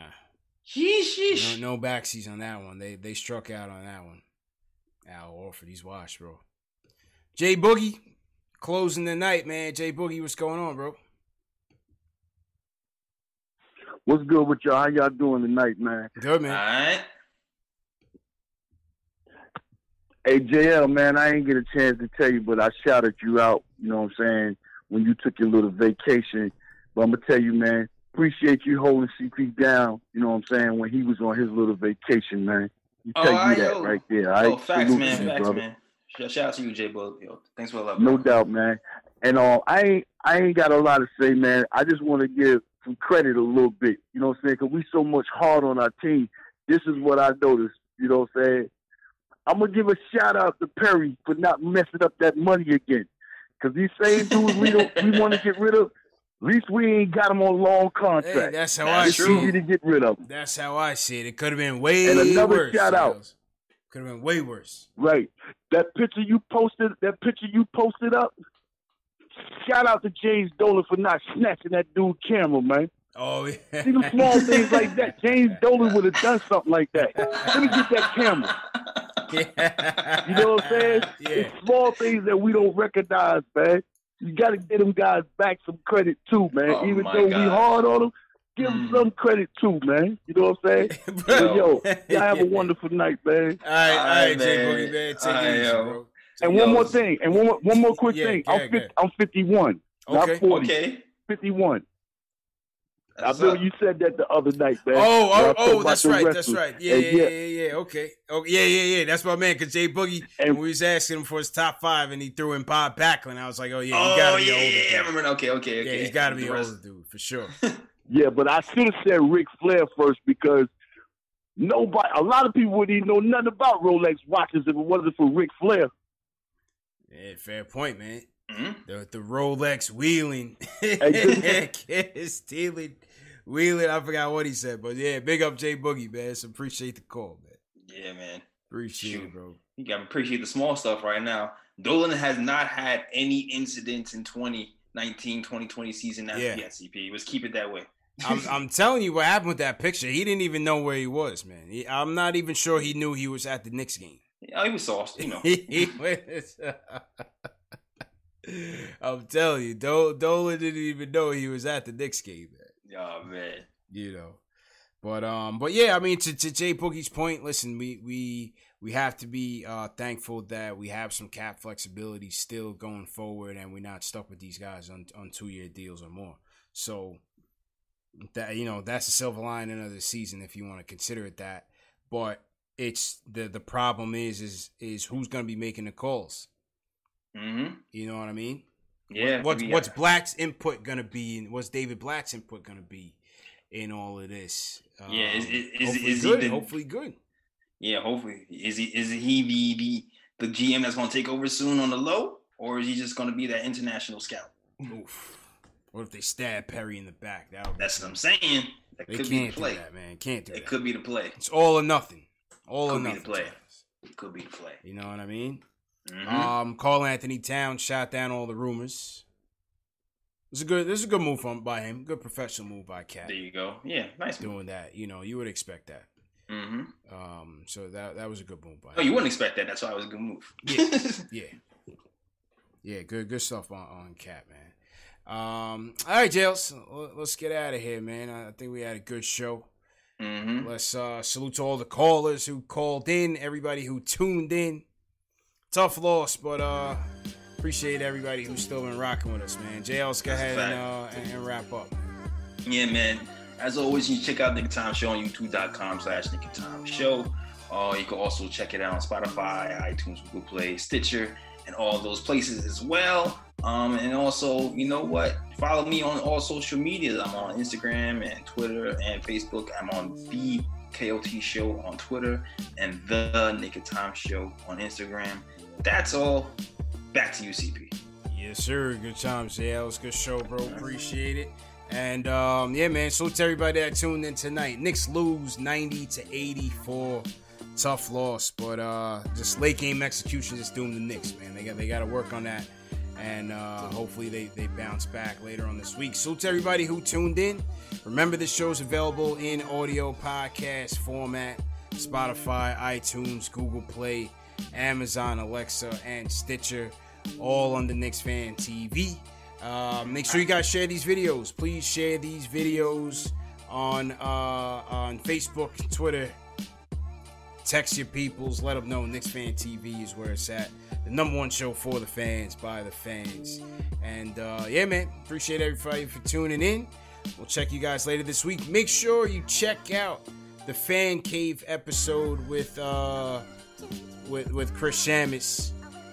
Sheesh, sheesh. No, no backsies on that one. They they struck out on that one. Al Horford, he's washed, bro. Jay Boogie, closing the night, man. Jay Boogie, what's going on, bro? What's good with y'all? How y'all doing tonight, man? Good, man. All right. Hey, J L, man, I ain't get a chance to tell you, but I shouted you out, you know what I'm saying, when you took your little vacation. But I'm going to tell you, man, appreciate you holding C P down, you know what I'm saying, when he was on his little vacation, man. You oh, take I, you that yo. right there. I oh, facts, man, you, facts, brother. man. Shout out to you, Jay Bug. Thanks for the love. No man. doubt, man. And uh, I ain't, I ain't got a lot to say, man. I just want to give some credit a little bit. You know what I'm saying? Because we so much hard on our team. This is what I noticed. You know what I'm saying? I'm going to give a shout out to Perry for not messing up that money again. Because these same dudes we don't we want to get rid of, at least we ain't got them on long contract. Hey, that's how that's I see it. It's easy to get rid of them. That's how I see it. It could have been way worse. And another worse, shout out. Else. Could have been way worse. Right. That picture you posted, that picture you posted up, shout out to James Dolan for not snatching that dude camera, man. Oh, yeah. See the small things like that. James Dolan would have done something like that. Let me get that camera. Yeah. You know what I'm saying? Yeah. It's small things that we don't recognize, man. You got to give them guys back some credit, too, man. Oh, Even though God. we hard on them, give them some credit, too, man. You know what I'm saying? But, yo, y'all have a wonderful night, man. All right, all right, J Boogie, man. Take right, it easy, bro. And one more thing, and one more, one more quick yeah, thing. Yeah, I'm, fifty, I'm fifty-one, okay. not forty. Okay. fifty-one. I know you said that the other night, man. Oh, oh, oh that's right, wrestlers. that's right. Yeah, yeah, yeah, yeah, yeah, okay. Oh, yeah, yeah, yeah, that's my man, because J Boogie, and when we was asking him for his top five, and he threw in Bob Backlund, I was like, oh, yeah, he got to oh, be yeah, older. yeah, yeah, remember, okay, okay, okay. Yeah, he's got to be an older dude, for sure. Yeah, but I should have said Ric Flair first, because nobody, a lot of people wouldn't even know nothing about Rolex watches if it wasn't for Ric Flair. Yeah, fair point, man. Mm-hmm. The, the Rolex wheeling. Stealing. Wheeling, I forgot what he said, but yeah, big up J Boogie, man. So appreciate the call, man. Yeah, man. Appreciate Shoot. it, bro. You gotta appreciate the small stuff right now. Dolan has not had any incidents in twenty nineteen, twenty twenty season after yeah. the S C P. Let's keep it that way. I'm, I'm telling you what happened with that picture. He didn't even know where he was, man. He, I'm not even sure he knew he was at the Knicks game. Yeah, he was sauced, you know. he was, uh... I'm telling you, Dol- Dolan didn't even know he was at the Knicks game, man. Oh, man. You know. But, um, but yeah, I mean, to, to J Boogie's point, listen, we we we have to be uh, thankful that we have some cap flexibility still going forward and we're not stuck with these guys on, on two-year deals or more. So, that you know, that's the silver lining of the season if you want to consider it that. But it's the, the problem is, is, is who's going to be making the calls. Mm-hmm. You know what I mean? Yeah. What's yeah. what's Black's input gonna be, and what's David Black's input gonna be in all of this? Um, yeah, is, is, is, is good, he the, hopefully good? Yeah, hopefully. Is he is he the, the the G M that's gonna take over soon on the low, or is he just gonna be that international scout? Oof. What if they stab Perry in the back? That would that's be what I'm saying. That they could can't be the play, do that, man. Can't do it. It could be the play. It's all or nothing. All or nothing. Could be the play. It could be the play. You know what I mean? Mm-hmm. Um, Karl-Anthony Towns shot down all the rumors. It was a good, this is a good move from by him. Good professional move by Cat. There you go. Yeah, nice doing move. that. You know, you would expect that. Mm-hmm. Um, so that that was a good move by. Oh, him. You wouldn't expect that. That's why it was a good move. Yeah, yeah, yeah. Good, good stuff on, on Cat, man. Um, all right, Jails, let's get out of here, man. I think we had a good show. Mm-hmm. Let's uh, salute to all the callers who called in, everybody who tuned in. Tough loss, but uh, appreciate everybody who's still been rocking with us, man. J L's, go ahead and, uh, and, and wrap up. Yeah, man. As always, you can check out Nick Time Show on youtube.com slash Nick Time Show. Uh, you can also check it out on Spotify, iTunes, Google Play, Stitcher, and all those places as well. Um, and also, you know what? Follow me on all social media. I'm on Instagram and Twitter and Facebook. I'm on The K O T Show on Twitter and The Nick of Time Show on Instagram. That's all. Back to you, C P. Yes, sir. Good times, yeah. It was a good show, bro. Appreciate it. And, um, yeah, man, salute to everybody that tuned in tonight. Knicks lose ninety to eighty-four. Tough loss, but uh, just late-game execution just doomed the Knicks, man. They got they got to work on that, and uh, hopefully they, they bounce back later on this week. Salute to everybody who tuned in. Remember, this show's available in audio podcast format, Spotify, iTunes, Google Play, Amazon, Alexa, and Stitcher, all on the Knicks Fan T V. Uh, make sure you guys share these videos. Please share these videos on uh, on Facebook, Twitter. Text your peoples. Let them know Knicks Fan T V is where it's at. The number one show for the fans, by the fans. And, uh, yeah, man, appreciate everybody for tuning in. We'll check you guys later this week. Make sure you check out the Fan Cave episode with... Uh, With, with Chris Shamus.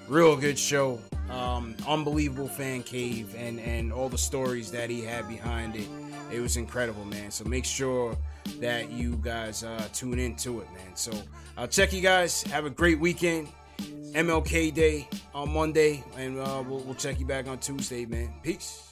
Real good show. Um, unbelievable fan cave and, and all the stories that he had behind it. It was incredible, man. So make sure that you guys uh, tune into it, man. So I'll check you guys. Have a great weekend. M L K Day on Monday. And uh, we'll, we'll check you back on Tuesday, man. Peace.